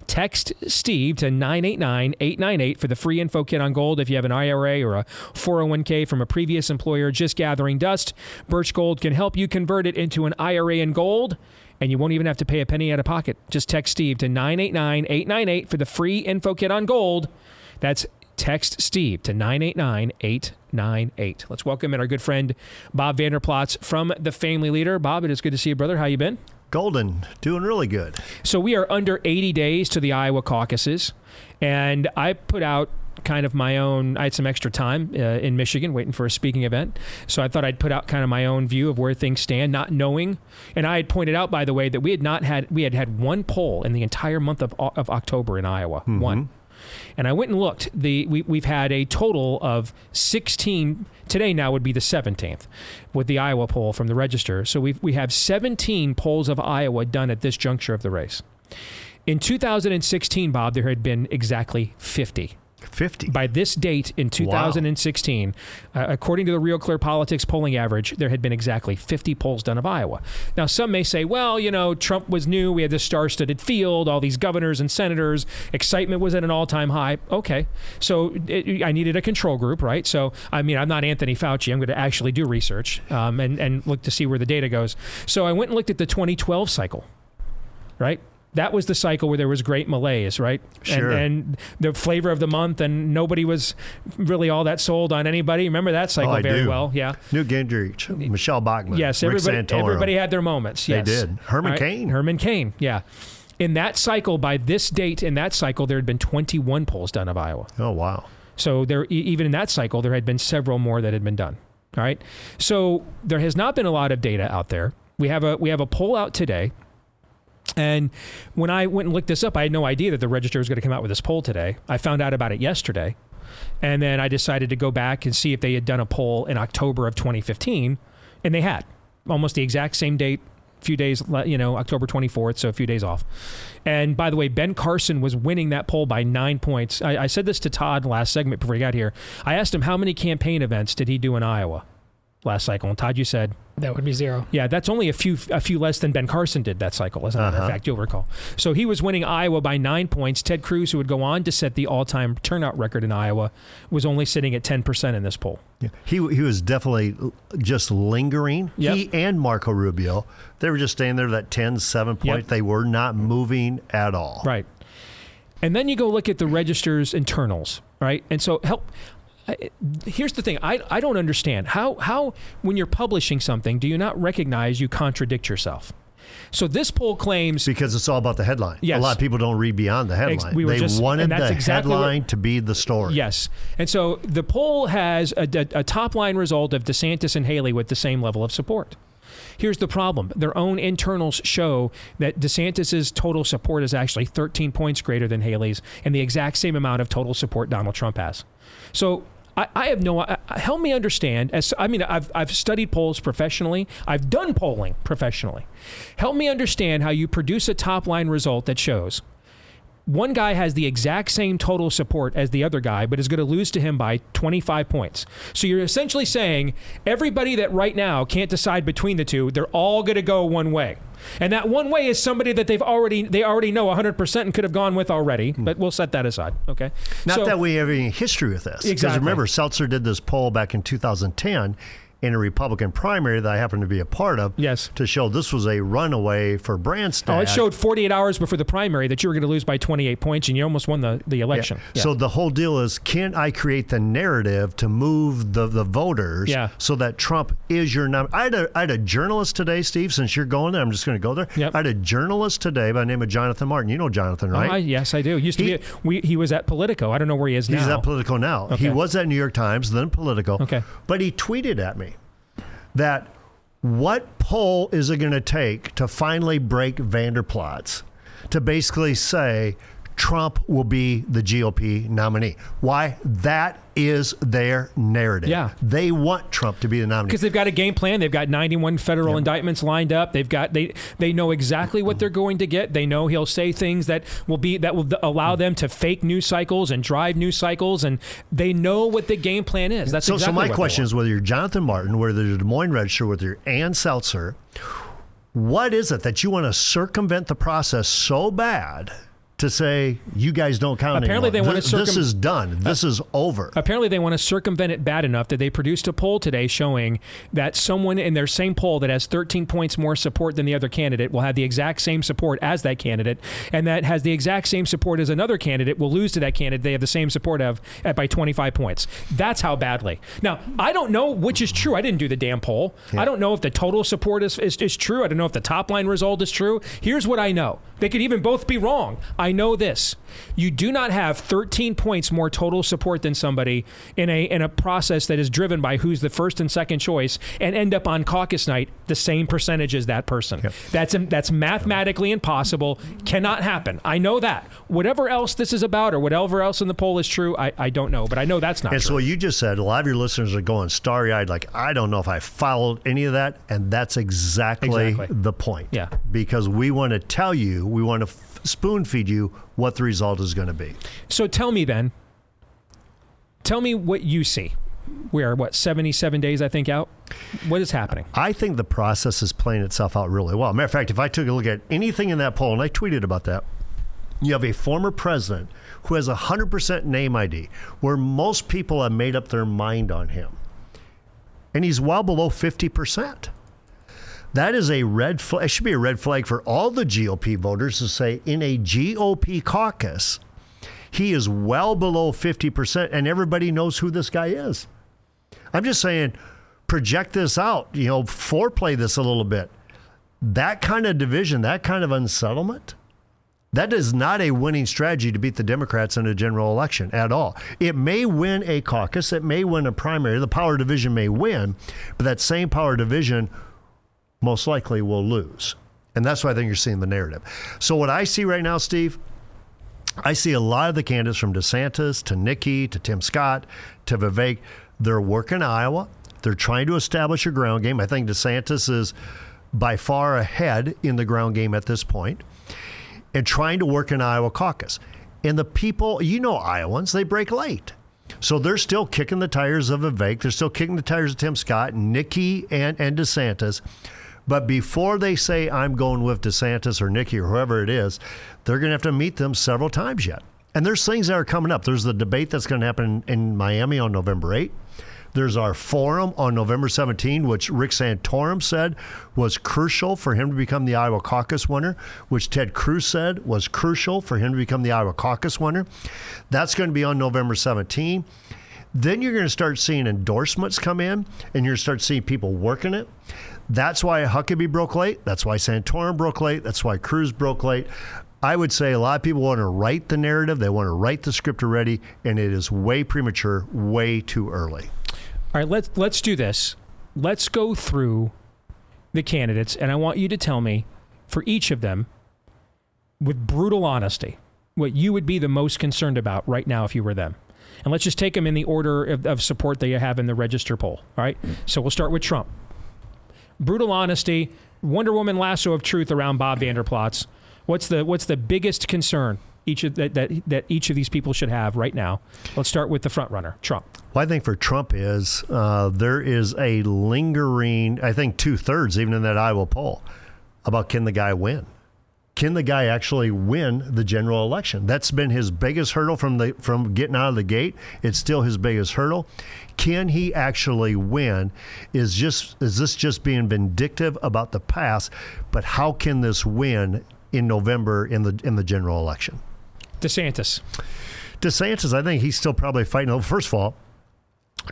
Text Steve to 989-898 for the free info kit on gold. If you have an IRA or a 401k from a previous employer just gathering dust, Birch Gold can help you convert it into an IRA in gold, and you won't even have to pay a penny out of pocket. Just text Steve to 989-898 for the free info kit on gold. That's text Steve to 989-898. Let's welcome in our good friend, Bob Vander Plaats from The Family Leader. Bob, it is good to see you, brother. How you been? Golden, doing really good. So we are under 80 days to the Iowa caucuses, and I put out kind of my own, I had some extra time in Michigan waiting for a speaking event, so I thought I'd put out kind of my own view of where things stand, not knowing. And I had pointed out, by the way, that we had had one poll in the entire month of October in Iowa, mm-hmm. One. And I went and looked. We've had a total of 16. Today now would be the 17th with the Iowa poll from the Register. So we have 17 polls of Iowa done at this juncture of the race. In 2016, Bob, there had been exactly 50. 50. By this date in 2016, wow. According to the Real Clear Politics polling average, there had been exactly 50 polls done of Iowa. Now, some may say, well, you know, Trump was new. We had this star-studded field, all these governors and senators. Excitement was at an all-time high. Okay. So I needed a control group, right? So, I mean, I'm not Anthony Fauci. I'm going to actually do research and look to see where the data goes. So I went and looked at the 2012 cycle, right? That was the cycle where there was great malaise, right? Sure. And the flavor of the month, and nobody was really all that sold on anybody. Remember that cycle well, yeah. Newt Gingrich, Michelle Bachmann, yes, Rick Santorum. Everybody had their moments. Yes. They did. Herman Cain, yeah. In that cycle, by this date in that cycle, there had been 21 polls done of Iowa. Oh, wow. So there, even in that cycle, there had been several more that had been done, all right? So there has not been a lot of data out there. We have a poll out today. And when I went and looked this up, I had no idea that the Register was going to come out with this poll today. I found out about it yesterday. And then I decided to go back and see if they had done a poll in October of 2015. And they had almost the exact same date, a few days, you know, October 24th, so a few days off. And by the way, Ben Carson was winning that poll by 9 points. I said this to Todd last segment before he got here. I asked him how many campaign events did he do in Iowa last cycle. And Todd, you said? That would be zero. Yeah, that's only a few less than Ben Carson did that cycle, as a matter of fact, you'll recall. So he was winning Iowa by 9 points. Ted Cruz, who would go on to set the all-time turnout record in Iowa, was only sitting at 10% in this poll. Yeah. He was definitely just lingering. Yep. He and Marco Rubio, they were just staying there that 10, 7 point. Yep. They were not moving at all. Right. And then you go look at the Register's internals, right? And so here's the thing. I don't understand. How when you're publishing something, do you not recognize you contradict yourself? So this poll claims... Because it's all about the headline. Yes. A lot of people don't read beyond the headline. They wanted the headline to be the story. Yes. And so the poll has a top-line result of DeSantis and Haley with the same level of support. Here's the problem. Their own internals show that DeSantis' total support is actually 13 points greater than Haley's and the exact same amount of total support Donald Trump has. So... I have no, help me understand, I've studied polls professionally, I've done polling professionally. Help me understand how you produce a top line result that shows one guy has the exact same total support as the other guy, but is going to lose to him by 25 points. So you're essentially saying everybody that right now can't decide between the two, they're all going to go one way. And that one way is somebody that they already know 100% and could have gone with already, but we'll set that aside. Okay. Not that we have any history with this. Exactly. Because remember, Seltzer did this poll back in 2010 in a Republican primary that I happened to be a part of. Yes. To show this was a runaway for Branstad. Oh, it showed 48 hours before the primary that you were going to lose by 28 points and you almost won the election. Yeah. Yeah. So the whole deal is, can I create the narrative to move the voters so that Trump is your nominee? I had a journalist today, Steve, since you're going there, I'm just going to go there. Yep. I had a journalist today by the name of Jonathan Martin. You know Jonathan, right? Yes, I do. He was at Politico. I don't know where he is now. He's at Politico now. Okay. He was at New York Times, then Politico. Okay. But he tweeted at me that what poll is it going to take to finally break Vander Plaats to basically say Trump will be the GOP nominee? Why? That is their narrative. Yeah. They want Trump to be the nominee. Because they've got a game plan. They've got 91 federal indictments lined up. They've got they know exactly what they're going to get. They know he'll say things that will allow them to fake news cycles and drive news cycles, and they know what the game plan is. That's exactly what they want. So my question is, whether you're Jonathan Martin, whether you're the Des Moines Register, whether you're Ann Seltzer, what is it that you want to circumvent the process so bad to say, you guys don't count apparently anymore. They want to this is done. This is over. Apparently they want to circumvent it bad enough that they produced a poll today showing that someone in their same poll that has 13 points more support than the other candidate will have the exact same support as that candidate, and that has the exact same support as another candidate will lose to that candidate they have the same support of by 25 points. That's how badly. Now, I don't know which is true. I didn't do the damn poll. Yeah. I don't know if the total support is true. I don't know if the top line result is true. Here's what I know. They could even both be wrong. I know this. You do not have 13 points more total support than somebody in a process that is driven by who's the first and second choice and end up on caucus night the same percentage as that person. Yep. That's mathematically impossible. Cannot happen. I know that. Whatever else this is about or whatever else in the poll is true, I don't know. But I know that's not true. And so what you just said, a lot of your listeners are going starry-eyed like, I don't know if I followed any of that. And that's exactly the point. Yeah. Because we want to tell you, we want to spoon feed you what the result is going to be. So tell me then, what you see. We are, 77 days, I think, out? What is happening? I think the process is playing itself out really well. Matter of fact, if I took a look at anything in that poll, and I tweeted about that, you have a former president who has 100% name ID, where most people have made up their mind on him. And he's well below 50%. That is a red flag. It should be a red flag for all the GOP voters to say in a GOP caucus, he is well below 50%, and everybody knows who this guy is. I'm just saying, project this out, foreplay this a little bit. That kind of division, that kind of unsettlement, that is not a winning strategy to beat the Democrats in a general election at all. It may win a caucus, it may win a primary, the power division may win, but that same power division most likely will lose. And that's why I think you're seeing the narrative. So what I see right now, Steve, I see a lot of the candidates from DeSantis to Nikki to Tim Scott to Vivek, they're working Iowa. They're trying to establish a ground game. I think DeSantis is by far ahead in the ground game at this point and trying to work an Iowa caucus. And the people, Iowans, they break late. So they're still kicking the tires of Vivek. They're still kicking the tires of Tim Scott, Nikki, and DeSantis. But before they say, I'm going with DeSantis or Nikki or whoever it is, they're going to have to meet them several times yet. And there's things that are coming up. There's the debate that's going to happen in Miami on November 8th. There's our forum on November 17, which Rick Santorum said was crucial for him to become the Iowa caucus winner, which Ted Cruz said was crucial for him to become the Iowa caucus winner. That's going to be on November 17. Then you're going to start seeing endorsements come in, and you're going to start seeing people working it. That's why Huckabee broke late. That's why Santorum broke late. That's why Cruz broke late. I would say a lot of people want to write the narrative. They want to write the script already, and it is way premature, way too early. All right, let's do this. Let's go through the candidates, and I want you to tell me, for each of them, with brutal honesty, what you would be the most concerned about right now if you were them. And let's just take them in the order of support that you have in the Register poll, all right? So we'll start with Trump. Brutal honesty, Wonder Woman lasso of truth around Bob Vander Plaats. What's the biggest concern each of these people should have right now? Let's start with the front runner, Trump. Well, I think for Trump is there is a lingering, I think 2/3 even in that Iowa poll, about can the guy win? Can the guy actually win the general election? That's been his biggest hurdle from getting out of the gate. It's still his biggest hurdle. Can he actually win? Is this just being vindictive about the past? But how can this win in November in the general election? DeSantis, I think he's still probably fighting. Well, first of all,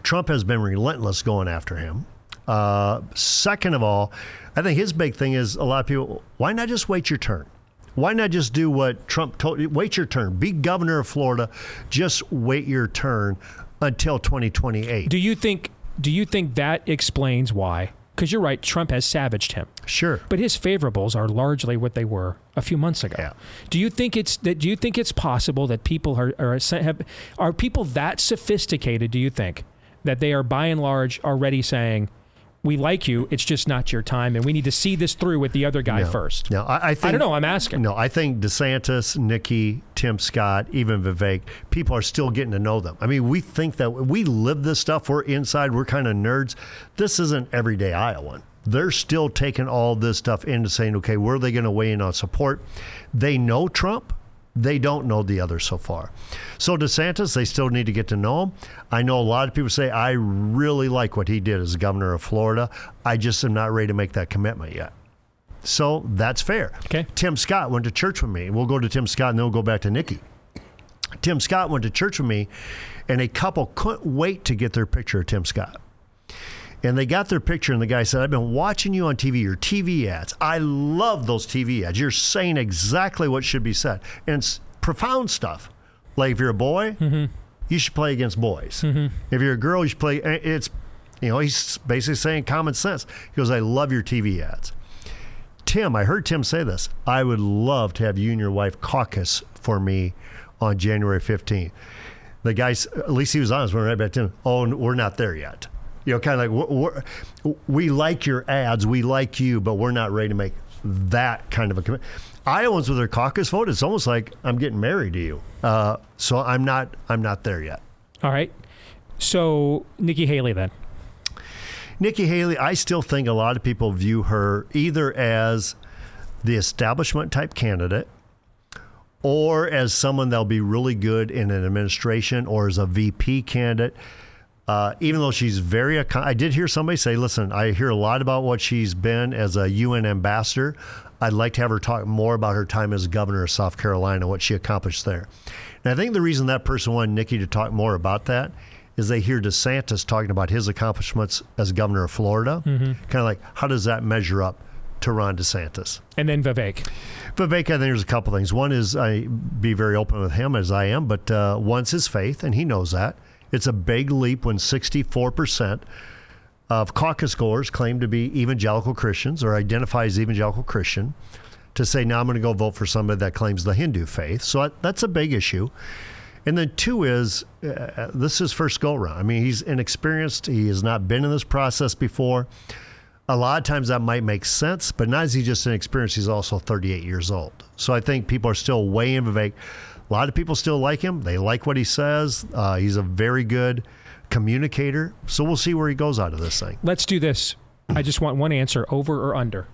Trump has been relentless going after him. Second of all, I think his big thing is a lot of people, why not just wait your turn? Why not just do what Trump told you? Wait your turn. Be governor of Florida. Just wait your turn until 2028. Do you think that explains why? Because you're right, Trump has savaged him. Sure. But his favorables are largely what they were a few months ago. Yeah. Do you think it's possible that people are people that sophisticated, do you think, that they are by and large already saying, we like you, it's just not your time, and we need to see this through with the other guy first? No, I don't know, I'm asking. No, I think DeSantis, Nikki, Tim Scott, even Vivek, people are still getting to know them. I mean, we think that we live this stuff, we're inside, we're kind of nerds. This isn't everyday Iowan. They're still taking all this stuff into saying, okay, where are they going to weigh in on support? They know Trump. They don't know the other so far. So DeSantis, they still need to get to know him. I know a lot of people say, I really like what he did as governor of Florida. I just am not ready to make that commitment yet. So that's fair. Okay. Tim Scott went to church with me. We'll go to Tim Scott and then we'll go back to Nikki. Tim Scott went to church with me, and a couple couldn't wait to get their picture of Tim Scott. And they got their picture, and the guy said, I've been watching you on TV, your TV ads. I love those TV ads. You're saying exactly what should be said. And it's profound stuff. Like if you're a boy, mm-hmm. you should play against boys. Mm-hmm. If you're a girl, you should play. It's, you know, he's basically saying common sense. He goes, I love your TV ads. Tim, I heard Tim say this. I would love to have you and your wife caucus for me on January 15th. The guy, at least he was honest, went right back to him. Oh, we're not there yet. You know, kind of like, we like your ads, we like you, but we're not ready to make that kind of a commitment. Iowans with their caucus vote, it's almost like I'm getting married to you. So I'm not there yet. All right. So Nikki Haley then. Nikki Haley, I still think a lot of people view her either as the establishment type candidate or as someone that'll be really good in an administration or as a VP candidate. Even though she's very, I did hear somebody say, listen, I hear a lot about what she's been as a UN ambassador. I'd like to have her talk more about her time as governor of South Carolina, what she accomplished there. And I think the reason that person wanted Nikki to talk more about that is they hear DeSantis talking about his accomplishments as governor of Florida. Mm-hmm. Kind of like, how does that measure up to Ron DeSantis? And then Vivek. I think there's a couple things. One is I be very open with him as I am, but one's his faith, and he knows that. It's a big leap when 64% of caucus goers claim to be evangelical Christians or identify as evangelical Christian to say, now I'm going to go vote for somebody that claims the Hindu faith. So that's a big issue. And then two is, this is first go around. I mean, he's inexperienced. He has not been in this process before. A lot of times that might make sense, but not as he's just inexperienced. He's also 38 years old. So I think people are still way in Vivek. A lot of people still like him. They like what he says. He's a very good communicator. So we'll see where he goes out of this thing. Let's do this. I just want one answer, over or under.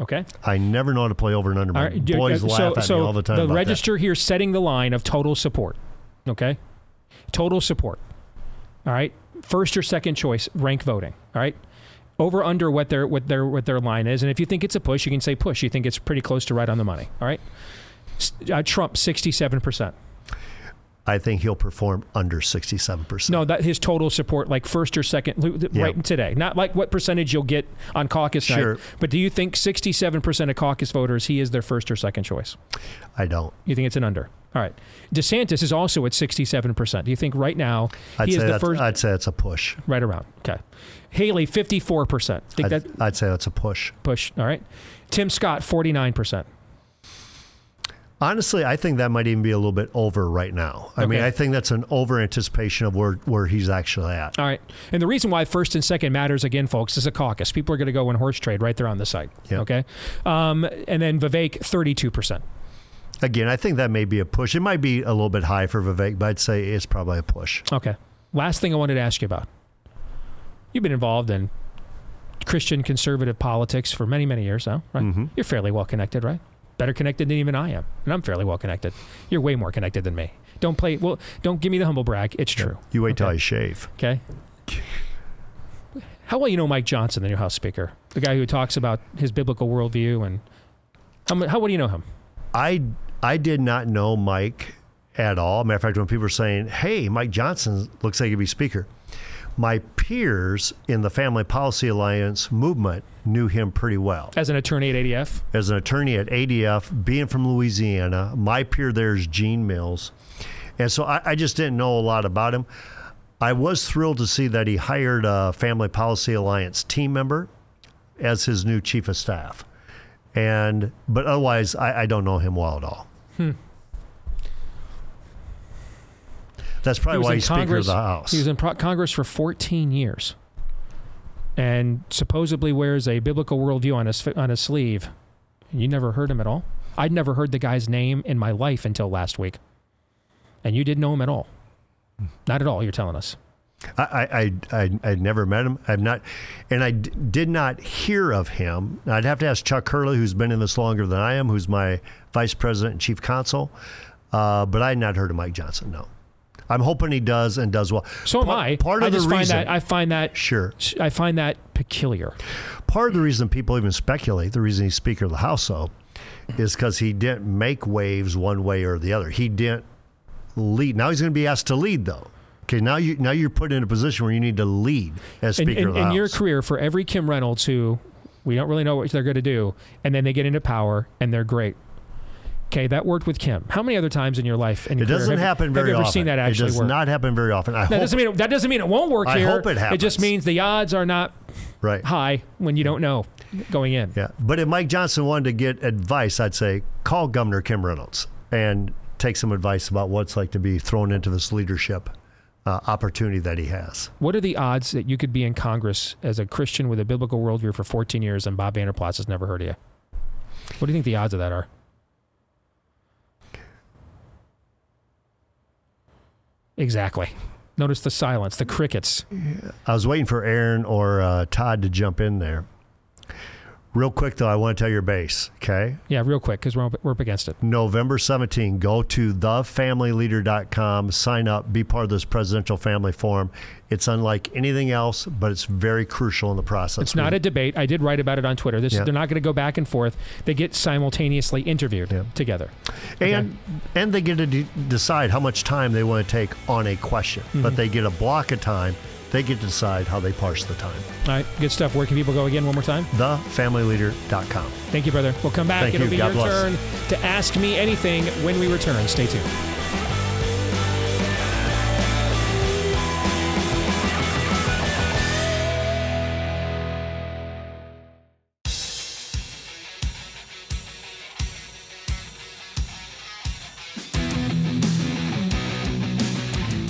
Okay? I never know how to play over and under. My boys laugh at me all the time. The Register here setting the line of total support. Okay? Total support. All right? First or second choice, rank voting. All right? Over under what their line is. And if you think it's a push, you can say push. You think it's pretty close to right on the money. All right? Trump, 67%. I think he'll perform under 67%. No, that his total support, like first or second, right today. Not like what percentage you'll get on caucus night. But do you think 67% of caucus voters, he is their first or second choice? I don't. You think it's an under? All right. DeSantis is also at 67%. Do you think right now he is the first? I'd say it's a push. Right around. Okay. Haley, 54%. Think I'd say that's a push. Push. All right. Tim Scott, 49%. Honestly, I think that might even be a little bit over right now. I mean, I think that's an over anticipation of where he's actually at. All right. And the reason why first and second matters, again, folks, is a caucus. People are going to go in horse trade right there on the site. Yep. Okay. And then Vivek, 32%. Again, I think that may be a push. It might be a little bit high for Vivek, but I'd say it's probably a push. Okay. Last thing I wanted to ask you about. You've been involved in Christian conservative politics for many, many years now, right? Mm-hmm. You're fairly well connected, right? Better connected than even I am. And I'm fairly well connected. You're way more connected than me. Don't give me the humble brag. It's true. You wait till I shave. Okay. How well you know Mike Johnson, the new House Speaker? The guy who talks about his biblical worldview, and how well do you know him? I did not know Mike at all. Matter of fact, when people were saying, hey, Mike Johnson looks like he'd be Speaker, my peers in the Family Policy Alliance movement knew him pretty well. As an attorney at ADF? As an attorney at ADF, being from Louisiana, my peer there is Gene Mills. And so I just didn't know a lot about him. I was thrilled to see that he hired a Family Policy Alliance team member as his new chief of staff. But otherwise, I don't know him well at all. Hmm. That's probably why he's Speaker of the House. He was in Congress for 14 years and supposedly wears a biblical worldview on his sleeve. You never heard him at all? I'd never heard the guy's name in my life until last week. And you didn't know him at all. Not at all, you're telling us. I never met him. I did not hear of him. I'd have to ask Chuck Hurley, who's been in this longer than I am, who's my vice president and chief counsel. But I had not heard of Mike Johnson, no. I'm hoping he does and does well. So am I. I find that peculiar. Part of the reason people even speculate, the reason he's Speaker of the House, though, is because he didn't make waves one way or the other. He didn't lead. Now he's going to be asked to lead, though. Okay, now you're put in a position where you need to lead as Speaker of the House. In your career, for every Kim Reynolds who we don't really know what they're going to do, and then they get into power and they're great. Okay, that worked with Kim. How many other times in your life? It doesn't happen very often. Have you ever seen that actually work? It does not happen very often. That doesn't mean it won't work here. I hope it happens. It just means the odds are not high when you don't know going in. Yeah, but if Mike Johnson wanted to get advice, I'd say call Governor Kim Reynolds and take some advice about what it's like to be thrown into this leadership opportunity that he has. What are the odds that you could be in Congress as a Christian with a biblical worldview for 14 years and Bob Vander Plaats has never heard of you? What do you think the odds of that are? Exactly. Notice the silence, the crickets. I was waiting for Aaron or Todd to jump in there. Real quick, though, I want to tell your base, okay? Yeah, real quick, because we're up against it. November 17, go to thefamilyleader.com, sign up, be part of this presidential family forum. It's unlike anything else, but it's very crucial in the process. It's not a debate. I did write about it on Twitter. They're not going to go back and forth. They get simultaneously interviewed together. And they get to decide how much time they want to take on a question, but they get a block of time. They get to decide how they parse the time. All right, good stuff. Where can people go again one more time? Thefamilyleader.com. Thank you, brother. We'll come back. It'll be your turn to ask me anything when we return. Stay tuned.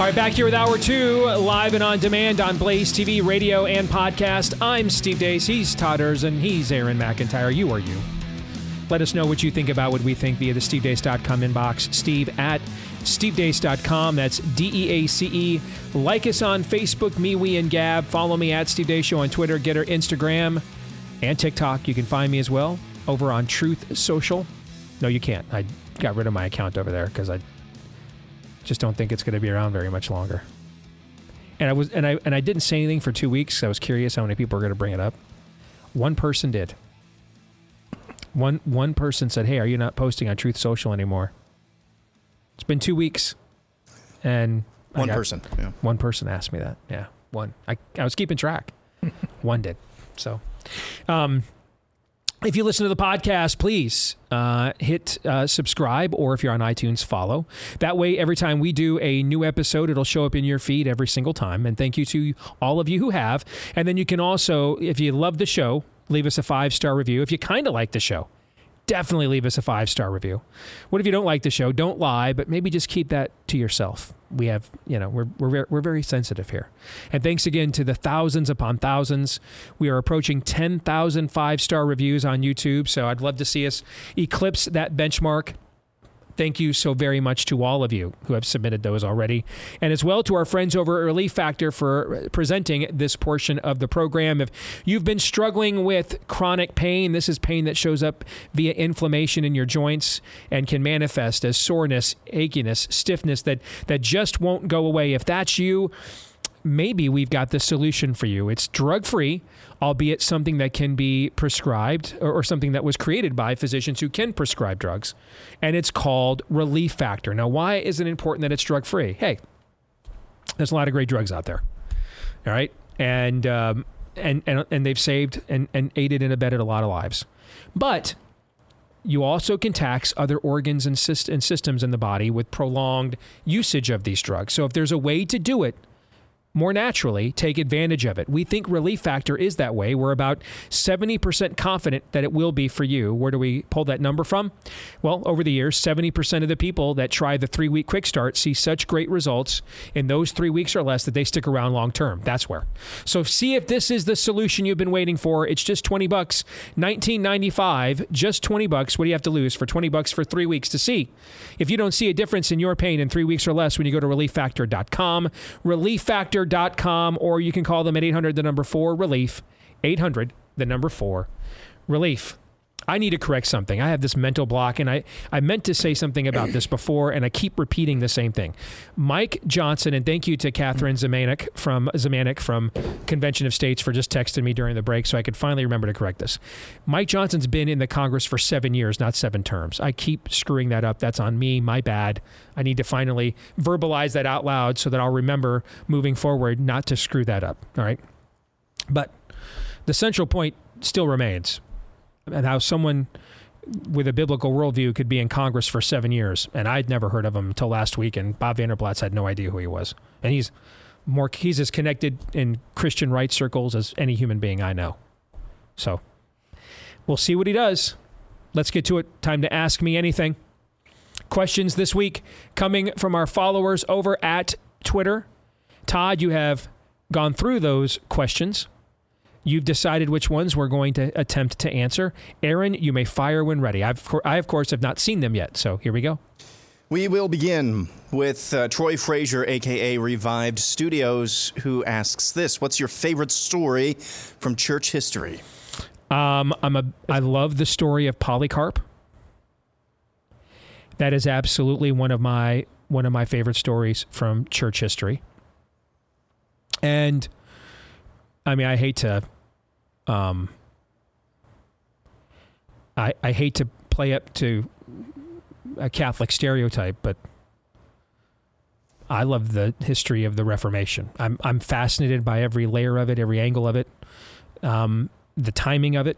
All right, back here with Hour 2, live and on demand on Blaze TV, radio, and podcast. I'm Steve Dace, he's Todd Erzin, he's Aaron McIntyre, you are you. Let us know what you think about what we think via the stevedace.com inbox, steve@stevedace.com, that's DEACE. Like us on Facebook, me, we, and Gab. Follow me at Steve Dace Show on Twitter, Getter, Instagram, and TikTok. You can find me as well over on Truth Social. No, you can't. I got rid of my account over there because I just don't think it's going to be around very much longer. And I didn't say anything for 2 weeks because I was curious how many people were going to bring it up. One person did. One person said, "Hey, are you not posting on Truth Social anymore?" It's been 2 weeks. And one person asked me that. Yeah. One. I was keeping track. One did. So, if you listen to the podcast, please hit subscribe, or if you're on iTunes, follow. That way, every time we do a new episode, it'll show up in your feed every single time. And thank you to all of you who have. And then you can also, if you love the show, leave us a 5-star review. If you kind of like the show, definitely leave us a 5-star review. What if you don't like the show? Don't lie, but maybe just keep that to yourself. We have, you know, we're very sensitive here. And thanks again to the thousands upon thousands. We are approaching 10,000 5-star reviews on YouTube. So I'd love to see us eclipse that benchmark. Thank you so very much to all of you who have submitted those already. And as well to our friends over at Relief Factor for presenting this portion of the program. If you've been struggling with chronic pain, this is pain that shows up via inflammation in your joints and can manifest as soreness, achiness, stiffness that just won't go away. If that's you, maybe we've got the solution for you. It's drug-free, albeit something that can be prescribed or something that was created by physicians who can prescribe drugs. And it's called Relief Factor. Now, why is it important that it's drug-free? Hey, there's a lot of great drugs out there. All right. And they've saved and aided and abetted a lot of lives. But you also can tax other organs and systems in the body with prolonged usage of these drugs. So if there's a way to do it more naturally, take advantage of it. We think Relief Factor is that way. We're about 70% confident that it will be for you. Where do we pull that number from? Well, over the years, 70% of the people that try the 3-week quick start see such great results in those 3 weeks or less that they stick around long term. That's where. So see if this is the solution you've been waiting for. It's just $20, $19.95, just $20. What do you have to lose for $20 for 3 weeks to see? If you don't see a difference in your pain in 3 weeks or less when you go to relieffactor.com, relieffactor.com, or you can call them at 800-4-RELIEF, 800-4-RELIEF. I need to correct something. I have this mental block, and I meant to say something about this before, and I keep repeating the same thing. Mike Johnson, and thank you to Catherine Zemanek from Convention of States for just texting me during the break so I could finally remember to correct this. Mike Johnson's been in the Congress for 7 years, not 7 terms. I keep screwing that up. That's on me. My bad. I need to finally verbalize that out loud so that I'll remember moving forward not to screw that up. All right. But the central point still remains. And how someone with a biblical worldview could be in Congress for 7 years. And I'd never heard of him until last week. And Bob Vander Plaats had no idea who he was. And he's as connected in Christian rights circles as any human being I know. So we'll see what he does. Let's get to it. Time to ask me anything. Questions this week coming from our followers over at Twitter. Todd, you have gone through those questions. You've decided which ones we're going to attempt to answer. Aaron, you may fire when ready. I, of course, have not seen them yet, so here we go. We will begin with Troy Frazier, a.k.a. Revived Studios, who asks this. What's your favorite story from church history? I love the story of Polycarp. That is absolutely one of my favorite stories from church history. And, I mean, I hate to... I hate to play up to a Catholic stereotype, but I love the history of the Reformation. I'm fascinated by every layer of it, every angle of it, the timing of it,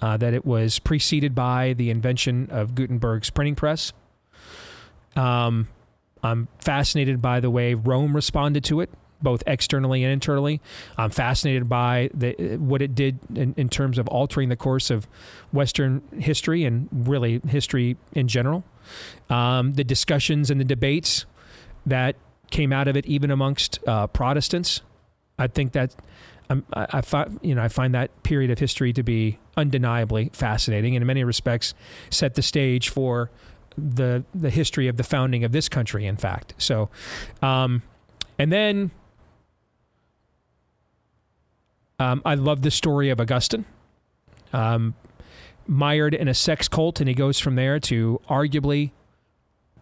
that it was preceded by the invention of Gutenberg's printing press. I'm fascinated by the way Rome responded to it, both externally and internally. I'm fascinated by what it did in terms of altering the course of Western history and really history in general. The discussions and the debates that came out of it, even amongst Protestants, I think that I find that period of history to be undeniably fascinating, and in many respects set the stage for the history of the founding of this country. In fact, so and then. I love the story of Augustine, mired in a sex cult, and he goes from there to arguably,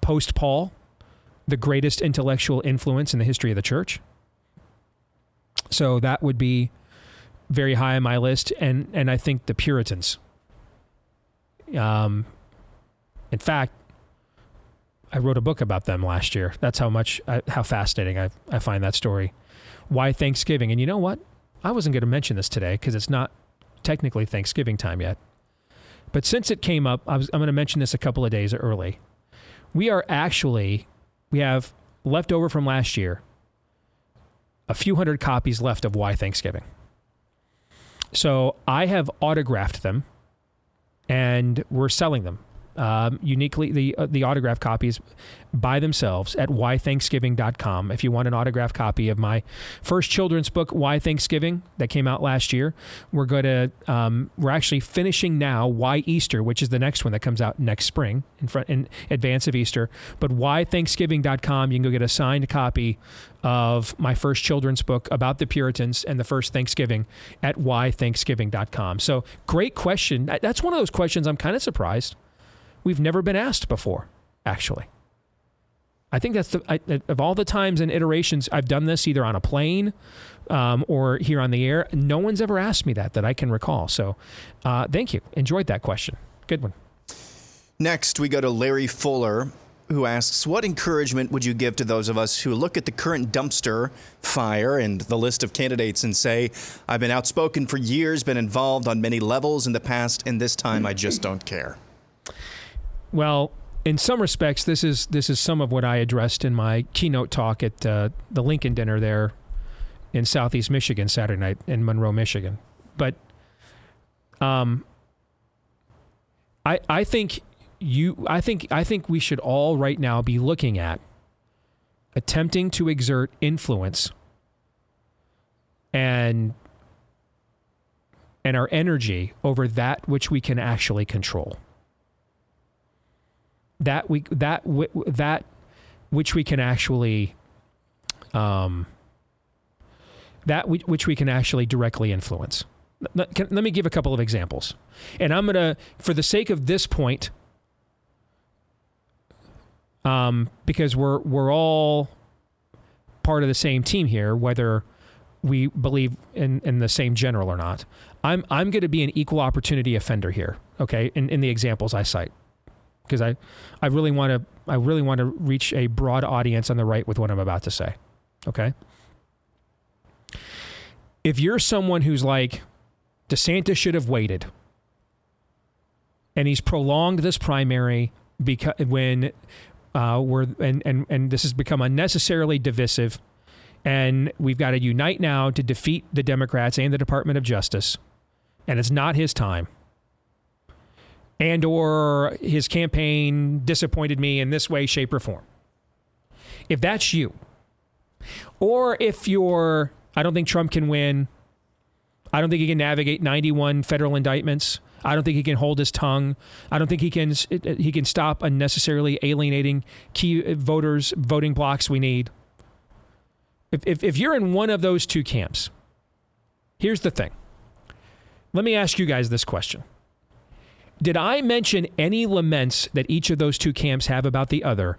post-Paul, the greatest intellectual influence in the history of the church. So that would be very high on my list, and I think the Puritans. In fact, I wrote a book about them last year. That's how much, how fascinating I find that story. Why Thanksgiving? And you know what? I wasn't going to mention this today because it's not technically Thanksgiving time yet. But since it came up, I'm going to mention this a couple of days early. We have leftover from last year, a few hundred copies left of Why Thanksgiving. So I have autographed them and we're selling them. Uniquely, the autograph copies by themselves at whythanksgiving.com. If you want an autograph copy of my first children's book, Why Thanksgiving, that came out last year, we're going to we're actually finishing now Why Easter, which is the next one that comes out next spring in advance of Easter. But whythanksgiving.com, you can go get a signed copy of my first children's book about the Puritans and the first Thanksgiving at whythanksgiving.com. So great question. That's one of those questions I'm kind of surprised we've never been asked before, actually. I think that's of all the times and iterations I've done this, either on a plane or here on the air, no one's ever asked me that I can recall. So thank you. Enjoyed that question. Good one. Next, we go to Larry Fuller, who asks, what encouragement would you give to those of us who look at the current dumpster fire and the list of candidates and say, I've been outspoken for years, been involved on many levels in the past, and this time I just don't care? Well, in some respects, this is some of what I addressed in my keynote talk at the Lincoln Dinner there in Southeast Michigan Saturday night in Monroe, Michigan. But I think we should all right now be looking at attempting to exert influence and our energy over that which we can actually control. Which we can actually directly influence. Let me give a couple of examples, and I'm gonna, for the sake of this point, because we're all part of the same team here, whether we believe in the same general or not. I'm gonna be an equal opportunity offender here, okay? In the examples I cite. Because I really want to reach a broad audience on the right with what I'm about to say. Okay. If you're someone who's like, DeSantis should have waited, and he's prolonged this primary because this has become unnecessarily divisive, and we've got to unite now to defeat the Democrats and the Department of Justice, and it's not his time. And or his campaign disappointed me in this way, shape, or form. If that's you, or if you're, I don't think Trump can win. I don't think he can navigate 91 federal indictments. I don't think he can hold his tongue. I don't think he can stop unnecessarily alienating key voters, voting blocks we need. If you're in one of those two camps, here's the thing. Let me ask you guys this question. Did I mention any laments that each of those two camps have about the other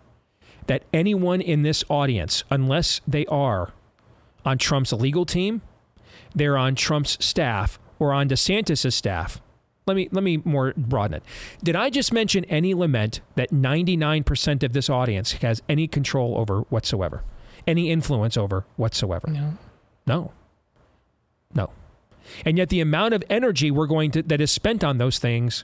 that anyone in this audience, unless they are on Trump's legal team, they're on Trump's staff, or on DeSantis' staff? Let me more broaden it. Did I just mention any lament that 99% of this audience has any control over whatsoever? Any influence over whatsoever? No. And yet the amount of energy that is spent on those things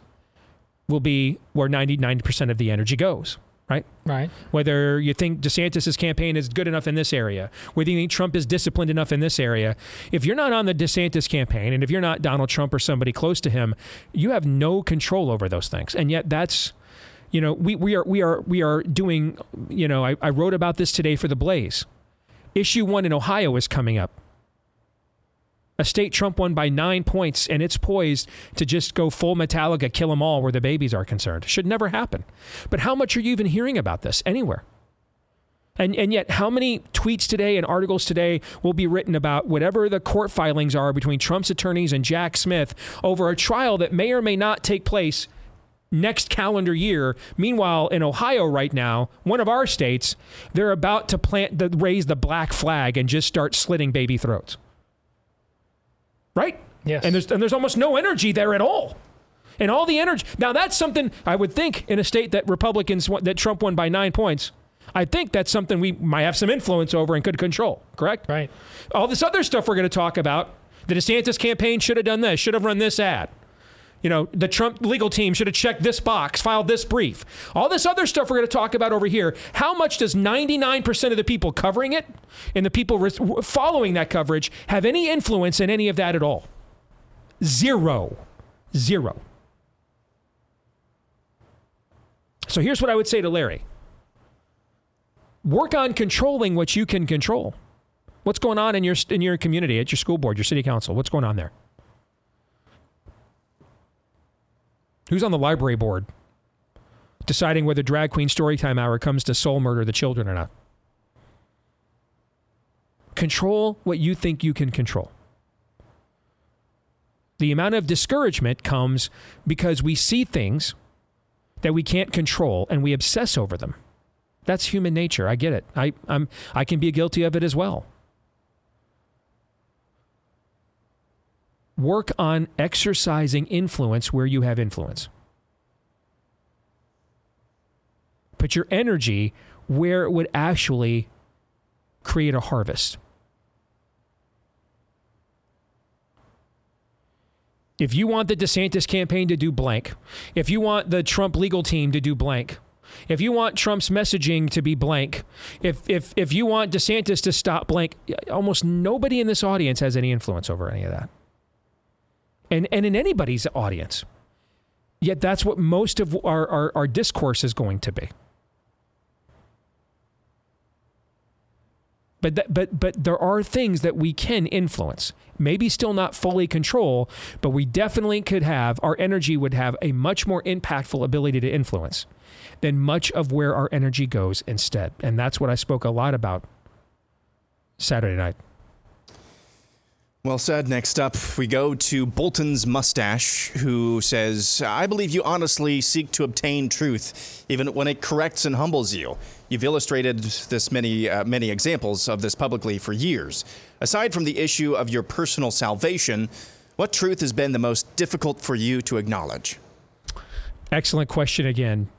will be where 99% of the energy goes, right? Right. Whether you think DeSantis' campaign is good enough in this area, whether you think Trump is disciplined enough in this area, if you're not on the DeSantis campaign and if you're not Donald Trump or somebody close to him, you have no control over those things. And yet that's, you know, we are doing, you know, I wrote about this today for the Blaze. Issue 1 in Ohio is coming up. A state Trump won by 9 points, and it's poised to just go full Metallica, kill them all where the babies are concerned. Should never happen. But how much are you even hearing about this anywhere? And yet how many tweets today and articles today will be written about whatever the court filings are between Trump's attorneys and Jack Smith over a trial that may or may not take place next calendar year? Meanwhile, in Ohio right now, one of our states, they're about to raise the black flag and just start slitting baby throats. Right? Yes. And there's almost no energy there at all. and all the energy. Now, that's something I would think in a state that Republicans won, that Trump won by 9 points. I think that's something we might have some influence over and could control, correct? Right. All this other stuff we're going to talk about, the DeSantis campaign should have done this, should have run this ad. You know, the Trump legal team should have checked this box, filed this brief. All this other stuff we're going to talk about over here. How much does 99% of the people covering it and the people following that coverage have any influence in any of that at all? Zero. So here's what I would say to Larry. Work on controlling what you can control. What's going on in your community, at your school board, your city council? What's going on there? Who's on the library board deciding whether Drag Queen Storytime Hour comes to Soul Murder the Children or not? Control what you think you can control. The amount of discouragement comes because we see things that we can't control and we obsess over them. That's human nature. I get it. I can be guilty of it as well. Work on exercising influence where you have influence. Put your energy where it would actually create a harvest. If you want the DeSantis campaign to do blank, if you want the Trump legal team to do blank, if you want Trump's messaging to be blank, if you want DeSantis to stop blank, almost nobody in this audience has any influence over any of that. And in anybody's audience. Yet that's what most of our discourse is going to be. But there are things that we can influence. Maybe still not fully control, but we definitely could have, our energy would have a much more impactful ability to influence than much of where our energy goes instead. And that's what I spoke a lot about Saturday night. Well said. Next up, we go to Bolton's Mustache, who says, I believe you honestly seek to obtain truth, even when it corrects and humbles you. You've illustrated this many examples of this publicly for years. Aside from the issue of your personal salvation, what truth has been the most difficult for you to acknowledge? Excellent question again.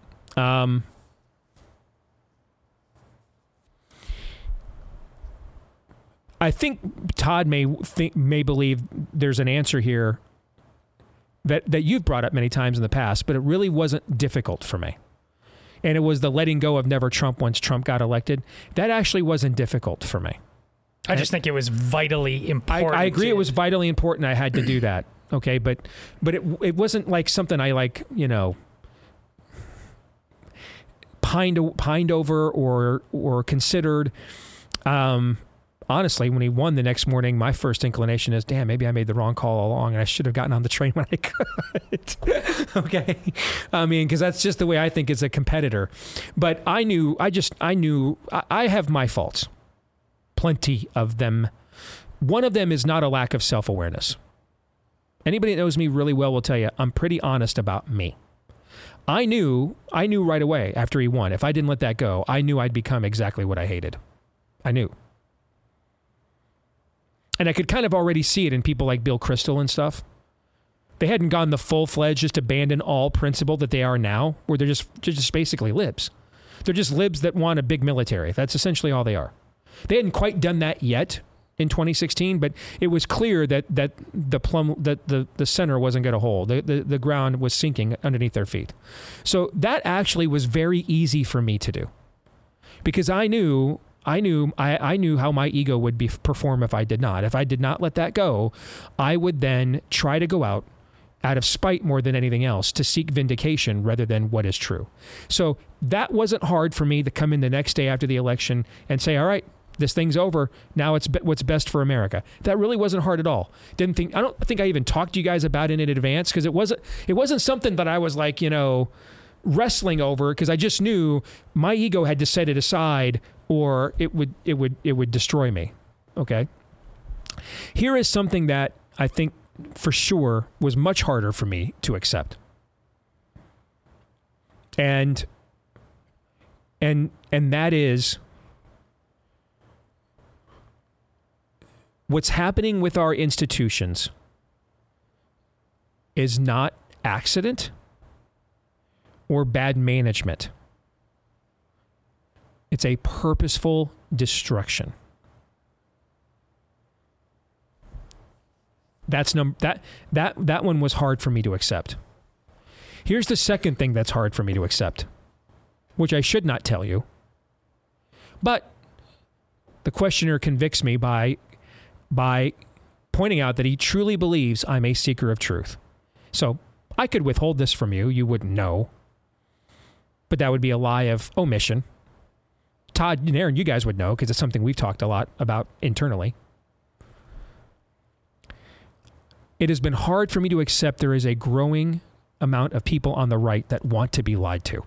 I think Todd may believe there's an answer here that you've brought up many times in the past, but it really wasn't difficult for me. And it was the letting go of Never Trump once Trump got elected. That actually wasn't difficult for me. I just think it was vitally important. I agree it was vitally important I had to do that. Okay, but it wasn't like something I like, you know, pined over or considered. Honestly, when he won the next morning, my first inclination is, damn, maybe I made the wrong call all along and I should have gotten on the train when I could. Okay. I mean, because that's just the way I think as a competitor. But I have my faults. Plenty of them. One of them is not a lack of self-awareness. Anybody that knows me really well will tell you I'm pretty honest about me. I knew right away after he won, if I didn't let that go, I knew I'd become exactly what I hated. I knew. And I could kind of already see it in people like Bill Kristol and stuff. They hadn't gone the full-fledged, just abandon all principle that they are now, where they're just basically libs. They're just libs that want a big military. That's essentially all they are. They hadn't quite done that yet in 2016, but it was clear that the center wasn't going to hold. The ground was sinking underneath their feet. So that actually was very easy for me to do, because I knew how my ego would perform if I did not. If I did not let that go, I would then try to go out of spite more than anything else, to seek vindication rather than what is true. So that wasn't hard for me to come in the next day after the election and say, all right, this thing's over. Now it's what's best for America. That really wasn't hard at all. I don't think I even talked to you guys about it in advance, because it wasn't something that I was like, you know, wrestling over, because I just knew my ego had to set it aside or it would destroy me. Okay. Here is something that I think for sure was much harder for me to accept. And that is what's happening with our institutions is not accident or bad management. It's a purposeful destruction. That's that one was hard for me to accept. Here's the second thing that's hard for me to accept, which I should not tell you. But the questioner convicts me by pointing out that he truly believes I'm a seeker of truth. So I could withhold this from you. You wouldn't know. But that would be a lie of omission. Todd and Aaron, you guys would know because it's something we've talked a lot about internally. It has been hard for me to accept there is a growing amount of people on the right that want to be lied to.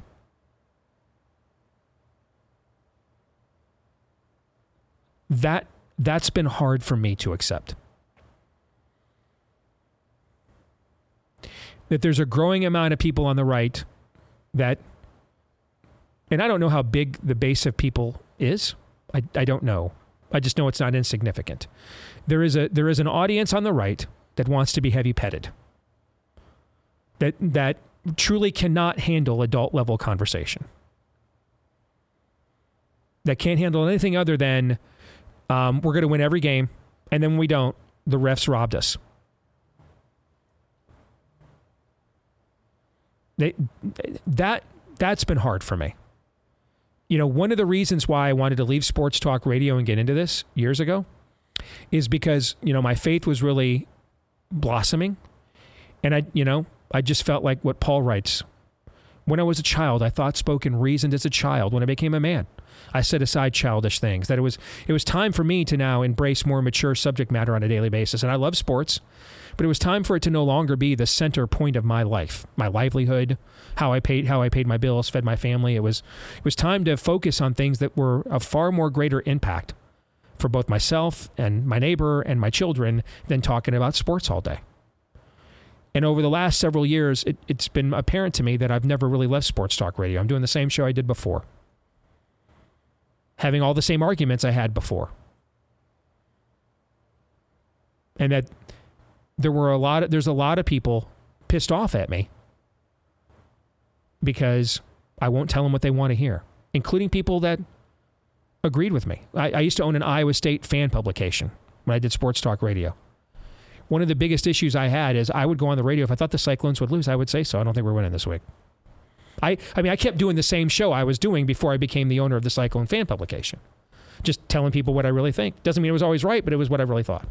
That's been hard for me to accept. That there's a growing amount of people on the right that, and I don't know how big the base of people is. I don't know. I just know it's not insignificant. There is an audience on the right that wants to be heavy petted. That truly cannot handle adult level conversation. That can't handle anything other than we're going to win every game, and then when we don't, the refs robbed us. That's been hard for me. You know, one of the reasons why I wanted to leave sports talk radio and get into this years ago is because, you know, my faith was really blossoming. And I just felt like what Paul writes. When I was a child, I thought, spoke, and reasoned as a child. When I became a man, I set aside childish things. That it was time for me to now embrace more mature subject matter on a daily basis. And I love sports, but it was time for it to no longer be the center point of my life, my livelihood, how I paid my bills, fed my family. It was time to focus on things that were of far more greater impact for both myself and my neighbor and my children than talking about sports all day. And over the last several years, it's been apparent to me that I've never really left sports talk radio. I'm doing the same show I did before, having all the same arguments I had before. And that there's a lot of people pissed off at me because I won't tell them what they want to hear, including people that agreed with me. I used to own an Iowa State fan publication when I did sports talk radio. One of the biggest issues I had is I would go on the radio. If I thought the Cyclones would lose, I would say so. I don't think we're winning this week. I mean, I kept doing the same show I was doing before I became the owner of the Cyclone fan publication. Just telling people what I really think. Doesn't mean it was always right, but it was what I really thought.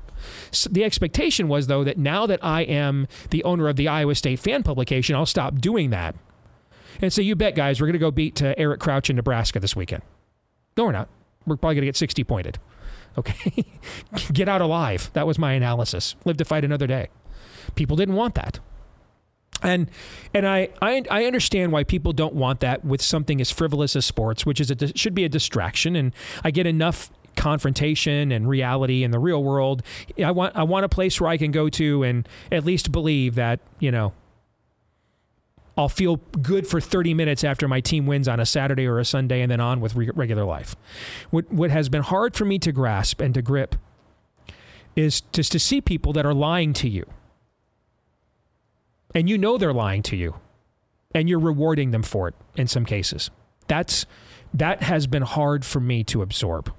So the expectation was, though, that now that I am the owner of the Iowa State fan publication, I'll stop doing that. And so you bet, guys, we're going to go beat Eric Crouch in Nebraska this weekend. No, we're not. We're probably going to get 60-pointed. Okay, get out alive. That was my analysis. Live to fight another day. People didn't want that. And I understand why people don't want that with something as frivolous as sports, which is it should be a distraction. And I get enough confrontation and reality in the real world. I want a place where I can go to and at least believe that, you know, I'll feel good for 30 minutes after my team wins on a Saturday or a Sunday and then on with regular life. What has been hard for me to grasp and to grip is just to see people that are lying to you. And you know they're lying to you. And you're rewarding them for it in some cases. That has been hard for me to absorb.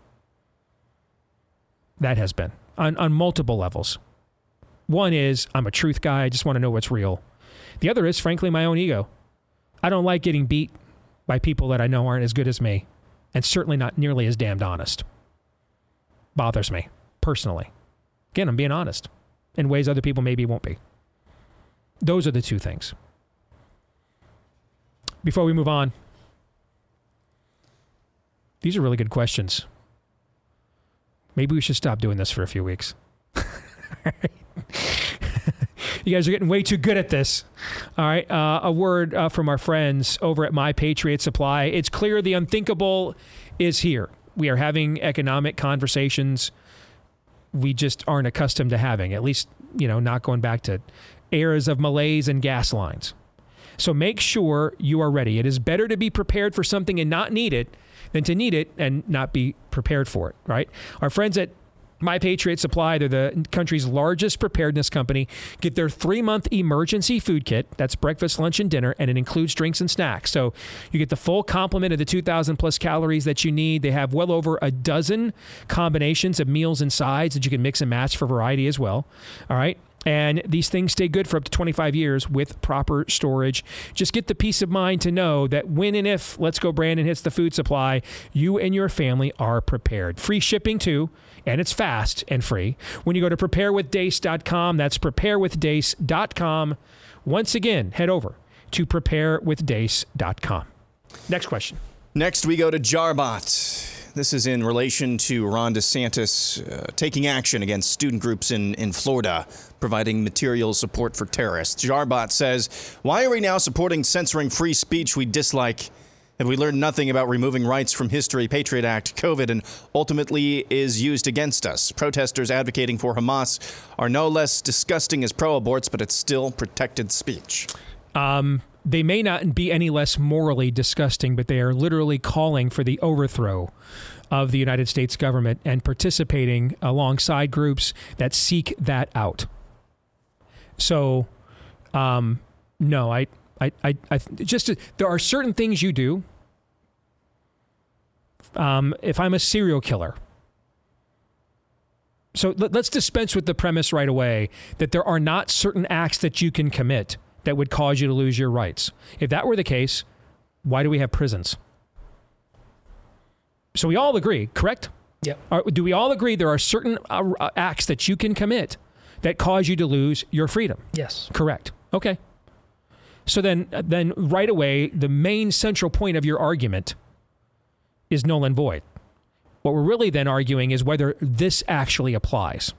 That has been. On multiple levels. One is, I'm a truth guy. I just want to know what's real. The other is, frankly, my own ego. I don't like getting beat by people that I know aren't as good as me, and certainly not nearly as damned honest. Bothers me, personally. Again, I'm being honest in ways other people maybe won't be. Those are the two things. Before we move on, these are really good questions. Maybe we should stop doing this for a few weeks. All right. You guys are getting way too good at this. All right. A word from our friends over at My Patriot Supply. It's clear the unthinkable is here. We are having economic conversations we just aren't accustomed to having, at least, you know, not going back to eras of malaise and gas lines. So make sure you are ready. It is better to be prepared for something and not need it than to need it and not be prepared for it, right? Our friends at My Patriot Supply, they're the country's largest preparedness company. Get their 3-month emergency food kit. That's breakfast, lunch, and dinner, and it includes drinks and snacks. So you get the full complement of the 2,000 plus calories that you need. They have well over a dozen combinations of meals and sides that you can mix and match for variety as well. All right. And these things stay good for up to 25 years with proper storage. Just get the peace of mind to know that when and if Let's Go Brandon hits the food supply, you and your family are prepared. Free shipping, too, and it's fast and free. When you go to preparewithdace.com, that's preparewithdace.com. Once again, head over to preparewithdace.com. Next question. Next, we go to Jarbot. This is in relation to Ron DeSantis taking action against student groups in Florida, providing material support for terrorists. Jarbot says, why are we now supporting censoring free speech we dislike? Have we learned nothing about removing rights from history, Patriot Act, COVID, and ultimately is used against us? Protesters advocating for Hamas are no less disgusting as pro-aborts, but it's still protected speech. They may not be any less morally disgusting, but they are literally calling for the overthrow of the United States government and participating alongside groups that seek that out. So, no, I just there are certain things you do. If I'm a serial killer. So let's dispense with the premise right away that there are not certain acts that you can commit that would cause you to lose your rights. If that were the case, why do we have prisons? So we all agree, correct? Yeah. Do we all agree there are certain acts that you can commit that cause you to lose your freedom? Yes. Correct. Okay. So then right away, the main central point of your argument is null and void. What we're really then arguing is whether this actually applies.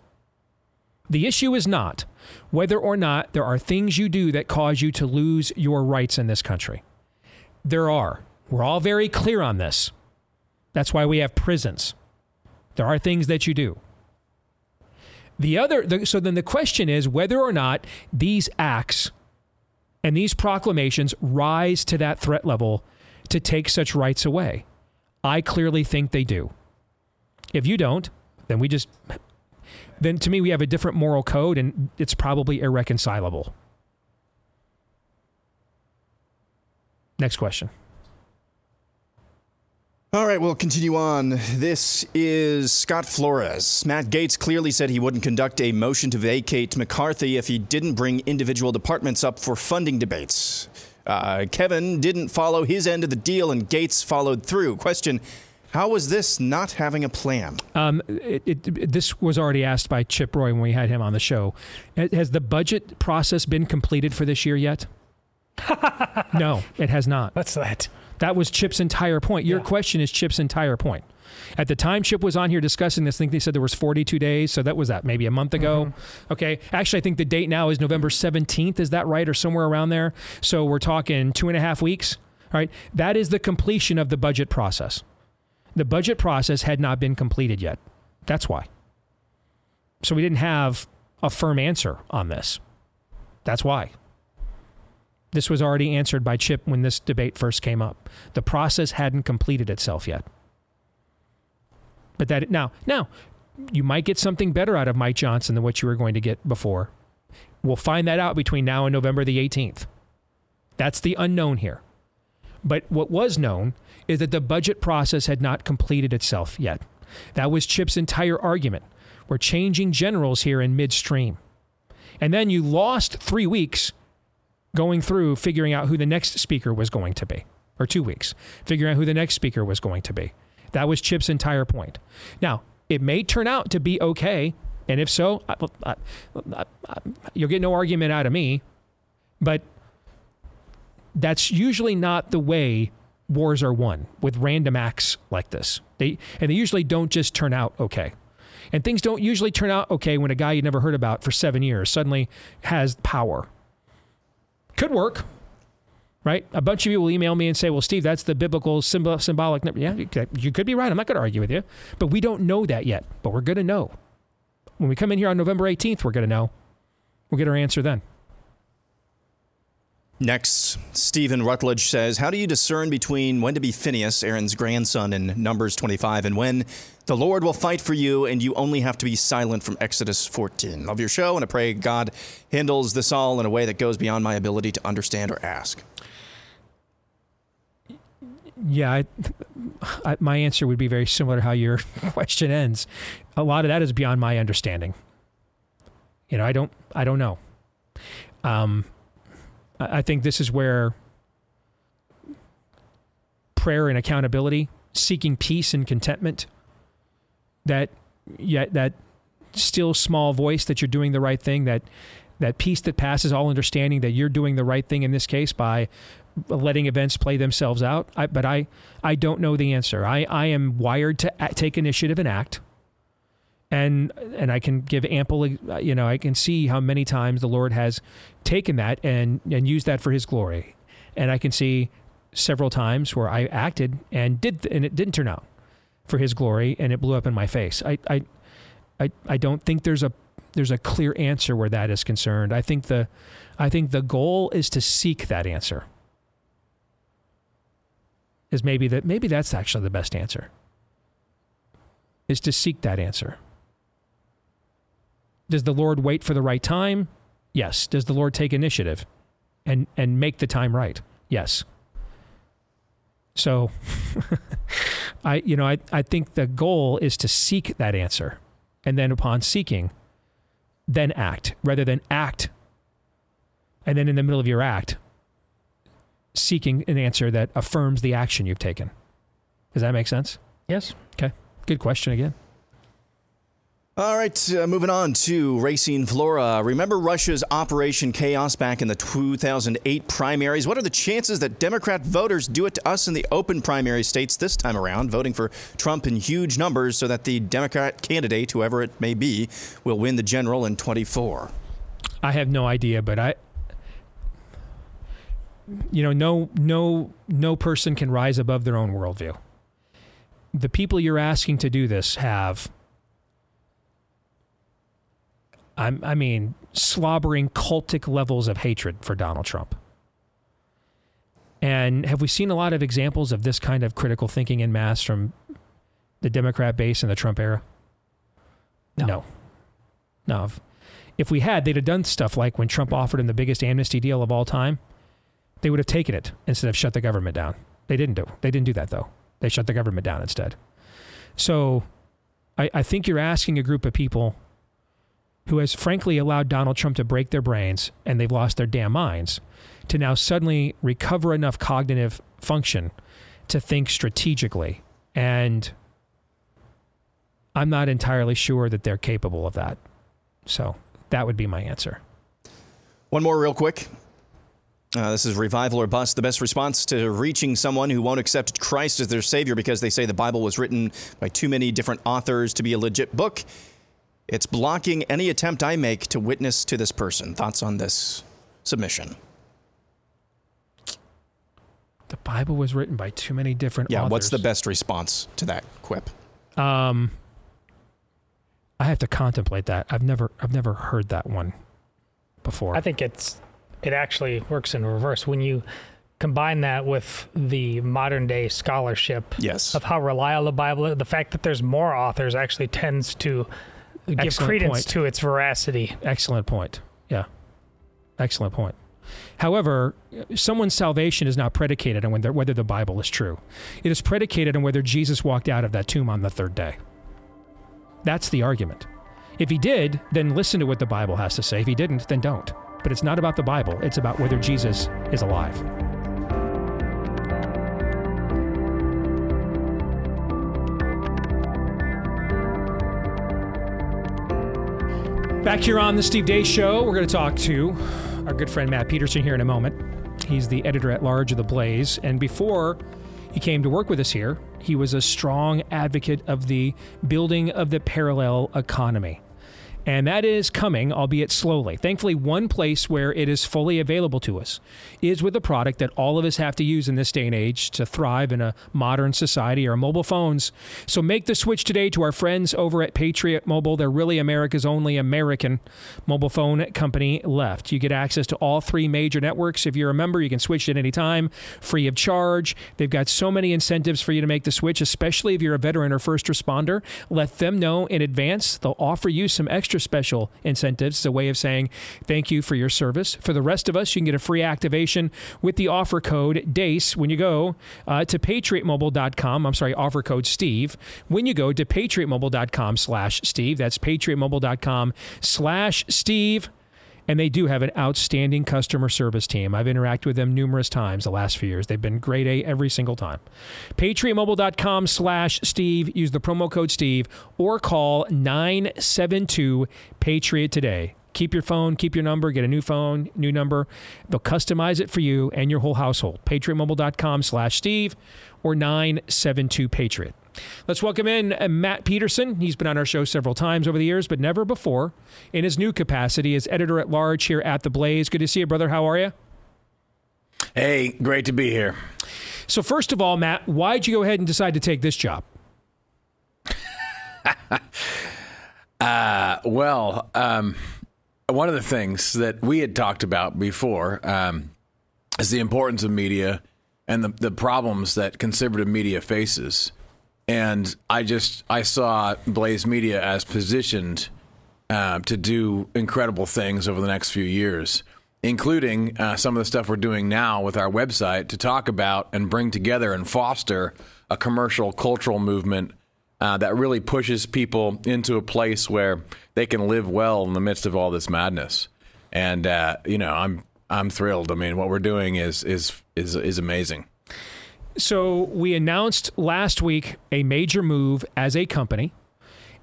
The issue is not whether or not there are things you do that cause you to lose your rights in this country. There are. We're all very clear on this. That's why we have prisons. There are things that you do. So then the question is whether or not these acts and these proclamations rise to that threat level to take such rights away. I clearly think they do. If you don't, then then to me, we have a different moral code, and it's probably irreconcilable. Next question. All right, we'll continue on. This is Scott Flores. Matt Gaetz clearly said he wouldn't conduct a motion to vacate McCarthy if he didn't bring individual departments up for funding debates. Kevin didn't follow his end of the deal, and Gaetz followed through. Question: how was this not having a plan? This was already asked by Chip Roy when we had him on the show. Has the budget process been completed for this year yet? No, it has not. What's that? That was Chip's entire point. Your question is Chip's entire point. At the time Chip was on here discussing this, I think they said there was 42 days. So that was maybe a month ago. Mm-hmm. Okay. Actually, I think the date now is November 17th. Is that right? Or somewhere around there. So we're talking 2.5 weeks. All right. That is the completion of the budget process. The budget process had not been completed yet. That's why. So we didn't have a firm answer on this. That's why. This was already answered by Chip when this debate first came up. The process hadn't completed itself yet. But that now you might get something better out of Mike Johnson than what you were going to get before. We'll find that out between now and November the 18th. That's the unknown here. But what was known is that the budget process had not completed itself yet. That was Chip's entire argument. We're changing generals here in midstream. And then you lost 3 weeks going through figuring out who the next speaker was going to be, or 2 weeks, figuring out who the next speaker was going to be. That was Chip's entire point. Now, it may turn out to be okay, and if so, you'll get no argument out of me, but that's usually not the way wars are won, with random acts like this. They usually don't just turn out okay. And things don't usually turn out okay when a guy you never heard about for 7 years suddenly has power. Could work, right? A bunch of you will email me and say, well, Steve, that's the biblical symbolic. Yeah, you could be right. I'm not going to argue with you. But we don't know that yet. But we're going to know. When we come in here on November 18th, we're going to know. We'll get our answer then. Next, Stephen Rutledge says, how do you discern between when to be Phineas, Aaron's grandson in Numbers 25, and when the Lord will fight for you and you only have to be silent, from Exodus 14? Love your show, and I pray God handles this all in a way that goes beyond my ability to understand or ask. Yeah, I, my answer would be very similar to how your question ends. A lot of that is beyond my understanding. You know, I don't know. I think this is where prayer and accountability, seeking peace and contentment, that still small voice that you're doing the right thing, that peace that passes all understanding, that you're doing the right thing in this case by letting events play themselves out. But I don't know the answer. I am wired to take initiative and act. And I can give ample, I can see how many times the Lord has taken that and used that for his glory. And I can see several times where I acted and it didn't turn out for his glory and it blew up in my face. I don't think there's a clear answer where that is concerned. I think the goal is to seek that answer. Is maybe that's actually the best answer. Is to seek that answer. Does the Lord wait for the right time? Yes. Does the Lord take initiative and make the time right? Yes. So I think the goal is to seek that answer, and then upon seeking, then act, rather than act and then in the middle of your act seeking an answer that affirms the action you've taken. Does that make sense? Yes. Okay. Good question again. All right, moving on to Racine Flora. Remember Russia's Operation Chaos back in the 2008 primaries? What are the chances that Democrat voters do it to us in the open primary states this time around, voting for Trump in huge numbers so that the Democrat candidate, whoever it may be, will win the general in 2024? I have no idea, but no person can rise above their own worldview. The people you're asking to do this have, slobbering cultic levels of hatred for Donald Trump. And have we seen a lot of examples of this kind of critical thinking en masse from the Democrat base in the Trump era? No. If we had, they'd have done stuff like when Trump offered him the biggest amnesty deal of all time, they would have taken it instead of shut the government down. They didn't do that, though. They shut the government down instead. So I think you're asking a group of people who has frankly allowed Donald Trump to break their brains, and they've lost their damn minds, to now suddenly recover enough cognitive function to think strategically. And I'm not entirely sure that they're capable of that. So that would be my answer. One more real quick. This is Revival or Bust. The best response to reaching someone who won't accept Christ as their savior because they say the Bible was written by too many different authors to be a legit book. It's blocking any attempt I make to witness to this person. Thoughts on this submission? The Bible was written by too many different authors. Yeah, what's the best response to that quip? I have to contemplate that. I've never heard that one before. I think it actually works in reverse when you combine that with the modern day scholarship of how reliable the Bible is. The fact that there's more authors actually tends to give credence to its veracity. Excellent point. Yeah. Excellent point. However, someone's salvation is not predicated on whether the Bible is true. It is predicated on whether Jesus walked out of that tomb on the third day. That's the argument. If he did, then listen to what the Bible has to say. If he didn't, then don't. But it's not about the Bible. It's about whether Jesus is alive. Back here on the Steve Dace Show, we're going to talk to our good friend Matt Peterson here in a moment. He's the editor-at-large of The Blaze. And before he came to work with us here, he was a strong advocate of the building of the parallel economy. And that is coming, albeit slowly. Thankfully, one place where it is fully available to us is with a product that all of us have to use in this day and age to thrive in a modern society, our mobile phones. So make the switch today to our friends over at Patriot Mobile. They're really America's only American mobile phone company left. You get access to all three major networks. If you're a member, you can switch at any time, free of charge. They've got so many incentives for you to make the switch, especially if you're a veteran or first responder. Let them know in advance. They'll offer you some extra special incentives. It's a way of saying thank you for your service. For the rest of us, you can get a free activation with the offer code DACE when you go to patriotmobile.com. I'm sorry, offer code Steve. When you go to patriotmobile.com/Steve, that's patriotmobile.com/Steve. And they do have an outstanding customer service team. I've interacted with them numerous times the last few years. They've been grade A every single time. PatriotMobile.com/Steve. Use the promo code Steve or call 972-PATRIOT today. Keep your phone, keep your number, get a new phone, new number. They'll customize it for you and your whole household. PatriotMobile.com/Steve or 972-PATRIOT. Let's welcome in Matt Peterson. He's been on our show several times over the years, but never before in his new capacity as editor-at-large here at The Blaze. Good to see you, brother. How are you? Hey, great to be here. So first of all, Matt, why'd you go ahead and decide to take this job? One of the things that we had talked about before is the importance of media and the problems that conservative media faces. And I saw Blaze Media as positioned to do incredible things over the next few years, including some of the stuff we're doing now with our website to talk about and bring together and foster a commercial cultural movement that really pushes people into a place where they can live well in the midst of all this madness. And I'm thrilled. I mean, what we're doing is amazing. So we announced last week a major move as a company,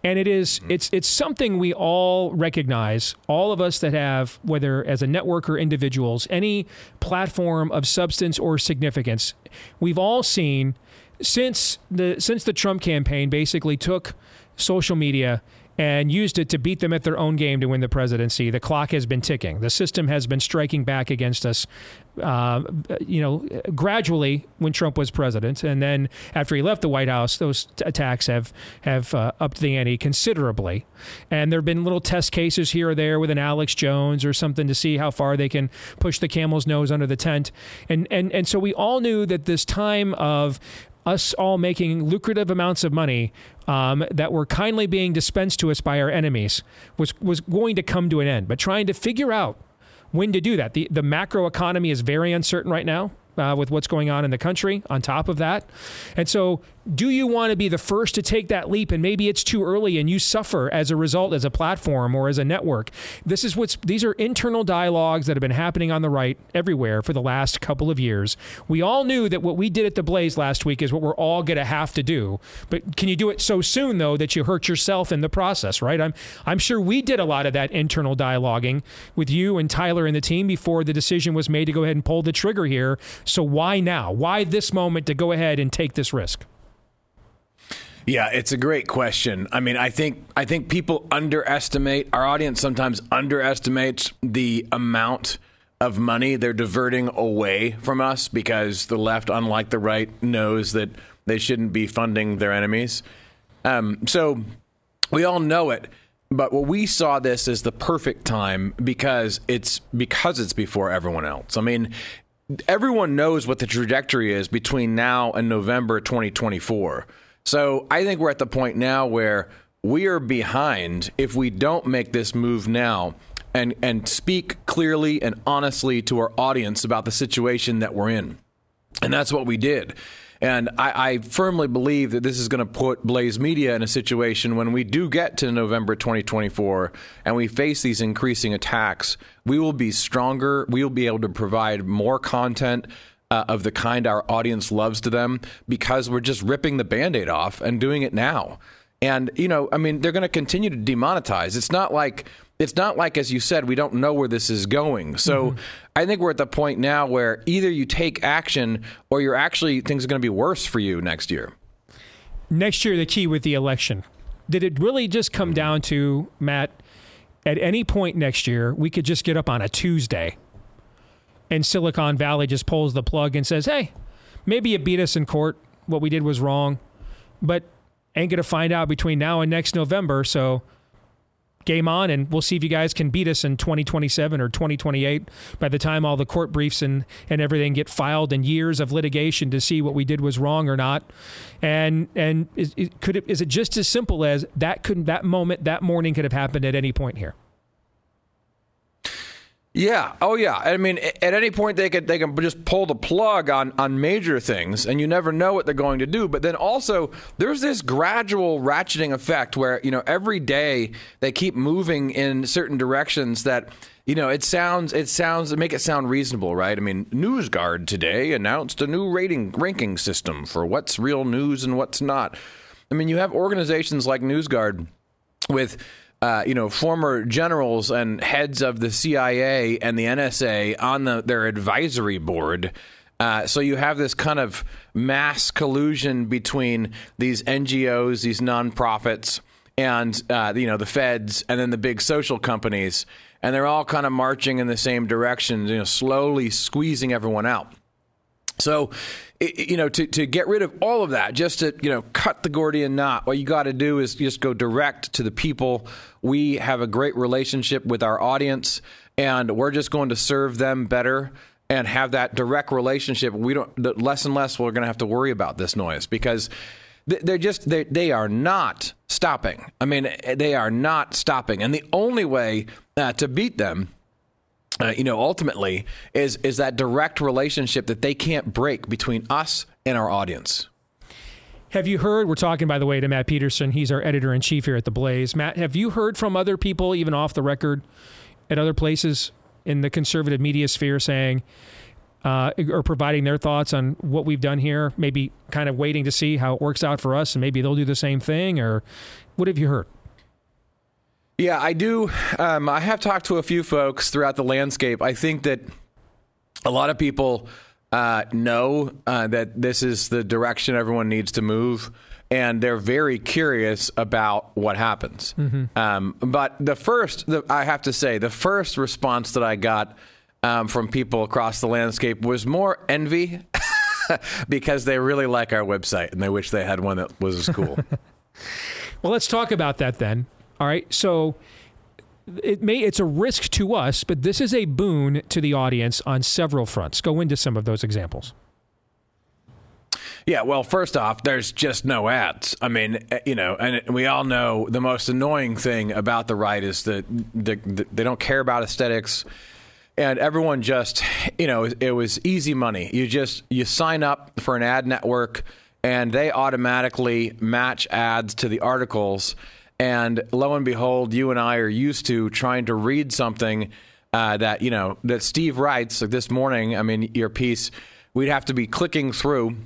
and it's something we all recognize, all of us that have, whether as a network or individuals, any platform of substance or significance. We've all seen since the Trump campaign basically took social media and used it to beat them at their own game to win the presidency. The clock has been ticking. The system has been striking back against us, gradually when Trump was president. And then after he left the White House, those attacks have upped the ante considerably. And there have been little test cases here or there with an Alex Jones or something to see how far they can push the camel's nose under the tent. And so we all knew that this time of us all making lucrative amounts of money that were kindly being dispensed to us by our enemies was going to come to an end. But trying to figure out when to do that. The macro economy is very uncertain right now with what's going on in the country on top of that. And so do you want to be the first to take that leap? And maybe it's too early and you suffer as a result as a platform or as a network. These are internal dialogues that have been happening on the right everywhere for the last couple of years. We all knew that what we did at The Blaze last week is what we're all going to have to do. But can you do it so soon, though, that you hurt yourself in the process, right? I'm sure we did a lot of that internal dialoguing with you and Tyler and the team before the decision was made to go ahead and pull the trigger here. So why now? Why this moment to go ahead and take this risk? Yeah, it's a great question. I mean, I think people underestimate, our audience sometimes underestimates the amount of money they're diverting away from us because the left, unlike the right, knows that they shouldn't be funding their enemies. So we all know it. But what we saw this as the perfect time because it's before everyone else. I mean, everyone knows what the trajectory is between now and November 2024. So I think we're at the point now where we are behind if we don't make this move now and speak clearly and honestly to our audience about the situation that we're in. And that's what we did. And I firmly believe that this is going to put Blaze Media in a situation when we do get to November 2024 and we face these increasing attacks, we will be stronger. We will be able to provide more content of the kind our audience loves to them because we're just ripping the Band-Aid off and doing it now. And, they're going to continue to demonetize. It's not like, as you said, we don't know where this is going. So I think we're at the point now where either you take action or things are going to be worse for you next year. Next year, the key with the election. Did it really just come down to, Matt, at any point next year, we could just get up on a Tuesday and Silicon Valley just pulls the plug and says, hey, maybe you beat us in court. What we did was wrong, but ain't going to find out between now and next November. So game on, and we'll see if you guys can beat us in 2027 or 2028 by the time all the court briefs and everything get filed and years of litigation to see what we did was wrong or not. And is it just as simple as that? That morning could have happened at any point here? Yeah. Oh, yeah. I mean, at any point they can just pull the plug on major things, and you never know what they're going to do. But then also there's this gradual ratcheting effect where, you know, every day they keep moving in certain directions that, you know, it make it sound reasonable, right? I mean, NewsGuard today announced a new ranking system for what's real news and what's not. I mean, you have organizations like NewsGuard with former generals and heads of the CIA and the NSA on their advisory board. So you have this kind of mass collusion between these NGOs, these nonprofits, and the feds, and then the big social companies, and they're all kind of marching in the same direction, you know, slowly squeezing everyone out. So, you know, to get rid of all of that, just to, you know, cut the Gordian knot, what you got to do is just go direct to the people. We have a great relationship with our audience, and we're just going to serve them better and have that direct relationship. Less and less we're going to have to worry about this noise, because they are not stopping. I mean, they are not stopping. And the only way to beat them ultimately is that direct relationship that they can't break between us and our audience. Have you heard, we're talking, by the way, to Matt Peterson, he's our editor-in-chief here at The Blaze. Matt, have you heard from other people, even off the record, at other places in the conservative media sphere saying, or providing their thoughts on what we've done here, maybe kind of waiting to see how it works out for us, and maybe they'll do the same thing, or what have you heard? Yeah, I do. I have talked to a few folks throughout the landscape. I think that a lot of people know that this is the direction everyone needs to move, and they're very curious about what happens. Mm-hmm. But the first response that I got from people across the landscape was more envy because they really like our website and they wish they had one that was as cool. Well, let's talk about that then. All right, so it's a risk to us, but this is a boon to the audience on several fronts. Go into some of those examples. Yeah, well, first off, there's just no ads. I mean, you know, and we all know the most annoying thing about the right is that they don't care about aesthetics, and everyone just, you know, it was easy money. You sign up for an ad network, and they automatically match ads to the articles. And lo and behold, you and I are used to trying to read something that Steve writes, like this morning. I mean, your piece, we'd have to be clicking through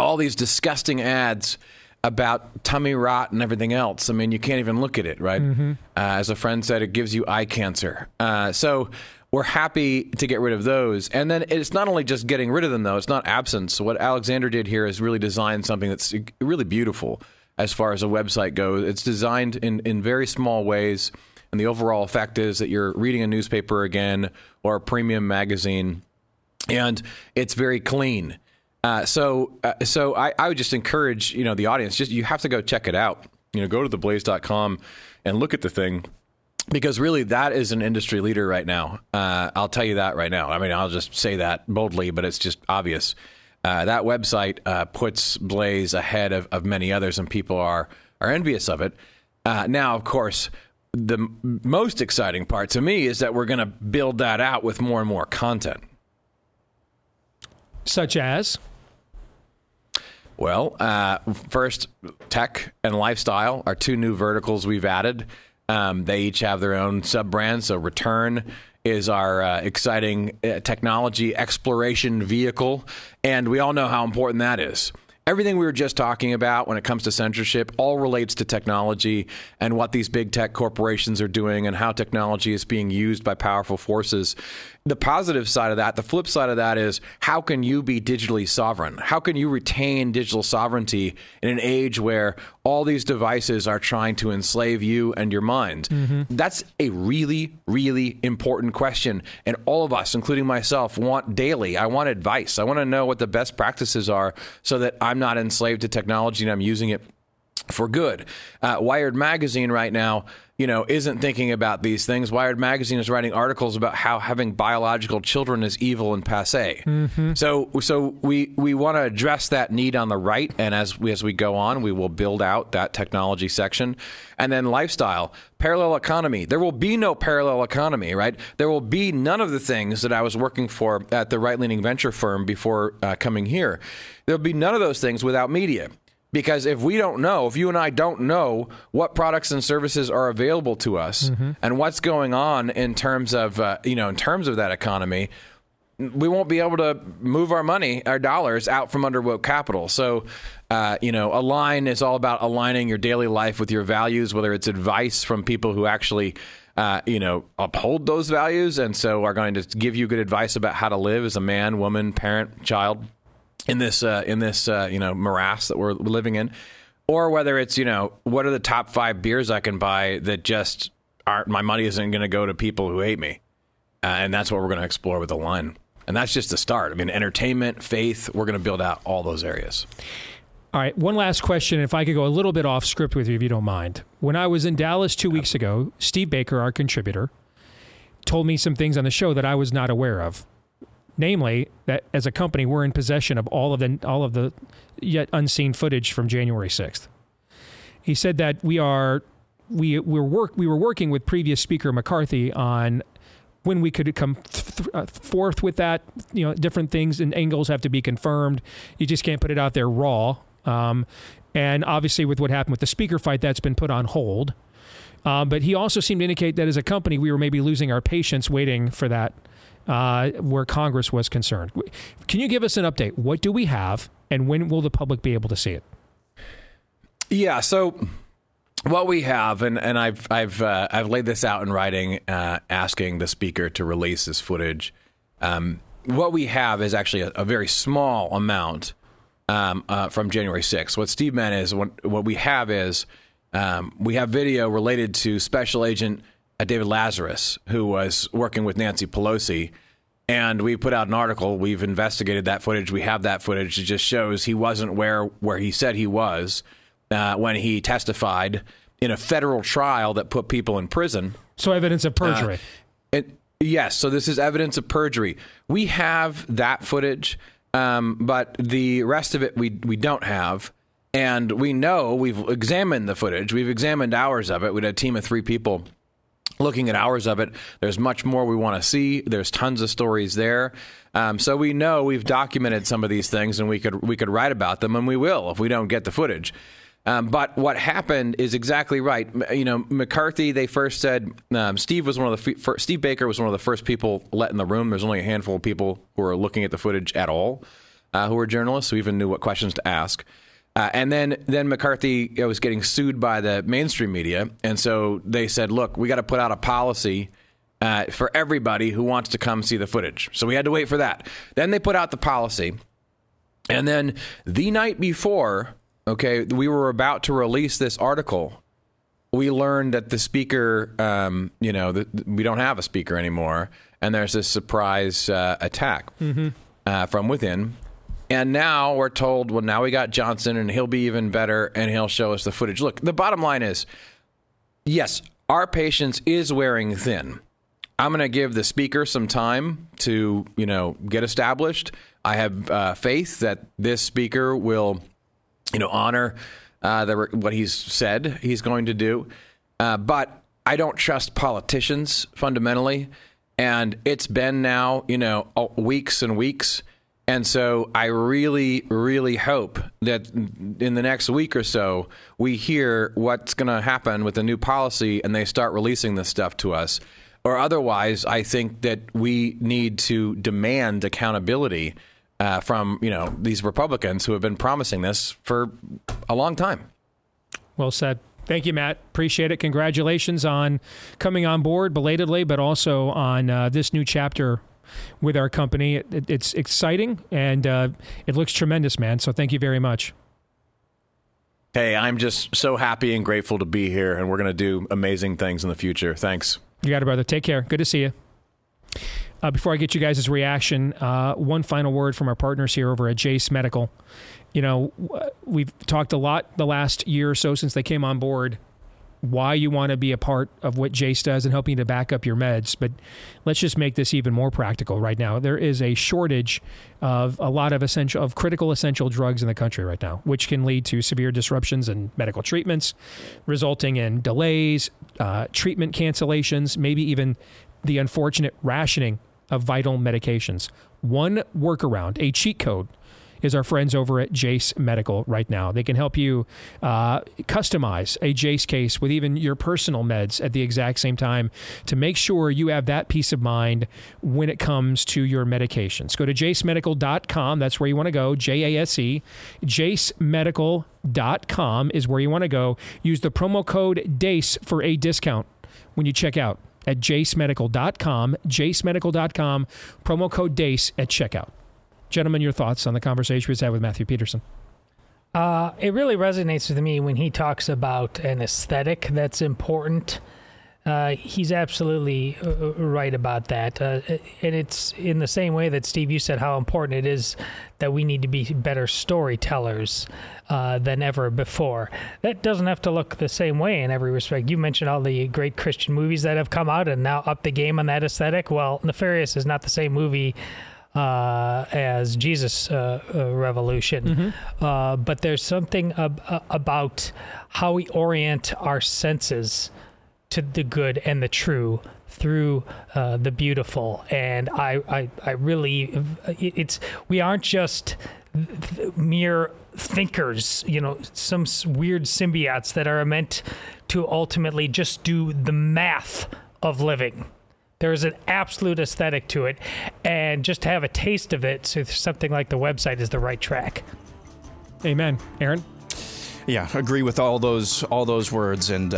all these disgusting ads about tummy rot and everything else. I mean, you can't even look at it, right? Mm-hmm. As a friend said, it gives you eye cancer. So we're happy to get rid of those. And then it's not only just getting rid of them, though. It's not absence. What Alexander did here is really design something that's really beautiful. As far as a website goes, it's designed in very small ways, and the overall effect is that you're reading a newspaper again or a premium magazine, and it's very clean. So I would just encourage, you know, the audience, just, you have to go check it out. You know, go to theblaze.com and look at the thing, because really that is an industry leader right now. I'll tell you that right now. I mean, I'll just say that boldly, but it's just obvious. That website puts Blaze ahead of many others, and people are envious of it. Now, of course, the most exciting part to me is that we're going to build that out with more and more content. Such as? Well, first, tech and lifestyle are two new verticals we've added. They each have their own sub-brand, so Return is our exciting technology exploration vehicle, and we all know how important that is. everything we were just talking about when it comes to censorship all relates to technology and what these big tech corporations are doing and how technology is being used by powerful forces. The positive side of that, the flip side of that is, how can you be digitally sovereign? How can you retain digital sovereignty in an age where all these devices are trying to enslave you and your mind? Mm-hmm. That's a really, really important question. And all of us, including myself, want daily. I want advice. I want to know what the best practices are so that I'm not enslaved to technology and I'm using it for good. Wired Magazine right now, isn't thinking about these things. Wired Magazine is writing articles about how having biological children is evil and passé. Mm-hmm. So we want to address that need on the right, and as we go on, we will build out that technology section. And then lifestyle, parallel economy. There will be no parallel economy, right? There will be none of the things that I was working for at the right-leaning venture firm before coming here. There'll be none of those things without media. Because if we don't know, if you and I don't know what products and services are available to us mm-hmm. and what's going on in terms of, that economy, we won't be able to move our money, our dollars out from under woke capital. So, Align is all about aligning your daily life with your values, whether it's advice from people who actually uphold those values. And so are going to give you good advice about how to live as a man, woman, parent, child, in this morass that we're living in, or whether it's, what are the top 5 beers I can buy that just aren't, my money isn't going to go to people who hate me. And that's what we're going to explore with Align. And that's just the start. I mean, entertainment, faith, we're going to build out all those areas. All right. One last question. If I could go a little bit off script with you, if you don't mind. When I was in Dallas 2 weeks ago, Steve Baker, our contributor, told me some things on the show that I was not aware of. Namely, that as a company, we're in possession of all of the yet unseen footage from January 6th. He said that we were working with previous Speaker McCarthy on when we could come forth with that. Different things and angles have to be confirmed. You just can't put it out there raw. And obviously, with what happened with the Speaker fight, that's been put on hold. But he also seemed to indicate that as a company, we were maybe losing our patience waiting for that. Where Congress was concerned. Can you give us an update? What do we have, and when will the public be able to see it? Yeah, so what we have, and I've laid this out in writing, asking the Speaker to release this footage. What we have is actually a very small amount from January 6th. What Steve meant is what we have is we have video related to Special Agent David Lazarus, who was working with Nancy Pelosi, and we put out an article. We've investigated that footage. We have that footage. It just shows he wasn't where he said he was when he testified in a federal trial that put people in prison. So evidence of perjury. Yes. So this is evidence of perjury. We have that footage, but the rest of it we don't have. And we know we've examined the footage. We've examined hours of it. We had a team of 3 people looking at hours of it. There's much more we want to see. There's tons of stories there. So we know we've documented some of these things, and we could write about them, and we will if we don't get the footage. But what happened is exactly right. McCarthy, they first said Steve Baker was one of the first people let in the room. There's only a handful of people who are looking at the footage at all, who are journalists, who even knew what questions to ask. And then McCarthy was getting sued by the mainstream media. And so they said, look, we got to put out a policy for everybody who wants to come see the footage. So we had to wait for that. Then they put out the policy. And then the night before, we were about to release this article. We learned that the Speaker, we don't have a Speaker anymore. And there's this surprise attack mm-hmm. From within. And now we're told, well, now we got Johnson, and he'll be even better, and he'll show us the footage. Look, the bottom line is, yes, our patience is wearing thin. I'm going to give the Speaker some time to, get established. I have faith that this Speaker will, honor what he's said he's going to do. But I don't trust politicians fundamentally. And it's been now, weeks and weeks. And so I really, really hope that in the next week or so, we hear what's going to happen with the new policy and they start releasing this stuff to us. Or otherwise, I think that we need to demand accountability from, you know, these Republicans who have been promising this for a long time. Well said. Thank you, Matt. Appreciate it. Congratulations on coming on board belatedly, but also on this new chapter with our company. It's exciting, and it looks tremendous, man. So thank you very much. Hey, I'm just so happy and grateful to be here, and we're going to do amazing things in the future. Thanks. You got it, brother. Take care. Good to see you. Before I get you guys' reaction, one final word from our partners here over at Jace Medical. You know, we've talked a lot the last year or so since they came on board, why you want to be a part of what Jace does and helping to back up your meds. But let's just make this even more practical right now. There is a shortage of a lot of critical essential drugs in the country right now, which can lead to severe disruptions in medical treatments, resulting in delays, treatment cancellations, maybe even the unfortunate rationing of vital medications. One workaround, a cheat code, is our friends over at Jace Medical right now. They can help you customize a Jace case with even your personal meds at the exact same time to make sure you have that peace of mind when it comes to your medications. Go to jacemedical.com. That's where you want to go, Jase, jacemedical.com is where you want to go. Use the promo code DACE for a discount when you check out at jacemedical.com, jacemedical.com, promo code DACE at checkout. Gentlemen, your thoughts on the conversation we just had with Matthew Peterson. It really resonates with me when he talks about an aesthetic that's important. He's absolutely right about that. And it's in the same way that, Steve, you said how important it is that we need to be better storytellers than ever before. That doesn't have to look the same way in every respect. You mentioned all the great Christian movies that have come out and now up the game on that aesthetic. Well, Nefarious is not the same movie as Jesus Revolution. Mm-hmm. But there's something about how we orient our senses to the good and the true through the beautiful. And I really, we aren't just mere thinkers, you know, some weird symbiotes that are meant to ultimately just do the math of living. There is an absolute aesthetic to it, and just to have a taste of it, so something like the website is the right track. Amen. Aaron? Yeah, agree with all those words, and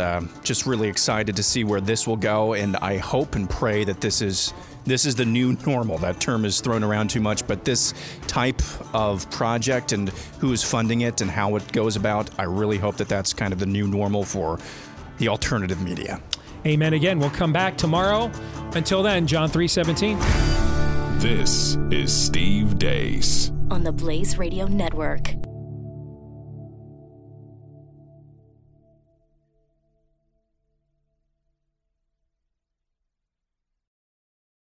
just really excited to see where this will go. And I hope and pray that this is the new normal. That term is thrown around too much, but this type of project and who is funding it and how it goes about, I really hope that that's kind of the new normal for the alternative media. Amen again. We'll come back tomorrow. Until then, John 3:17. This is Steve Dace on the Blaze Radio Network.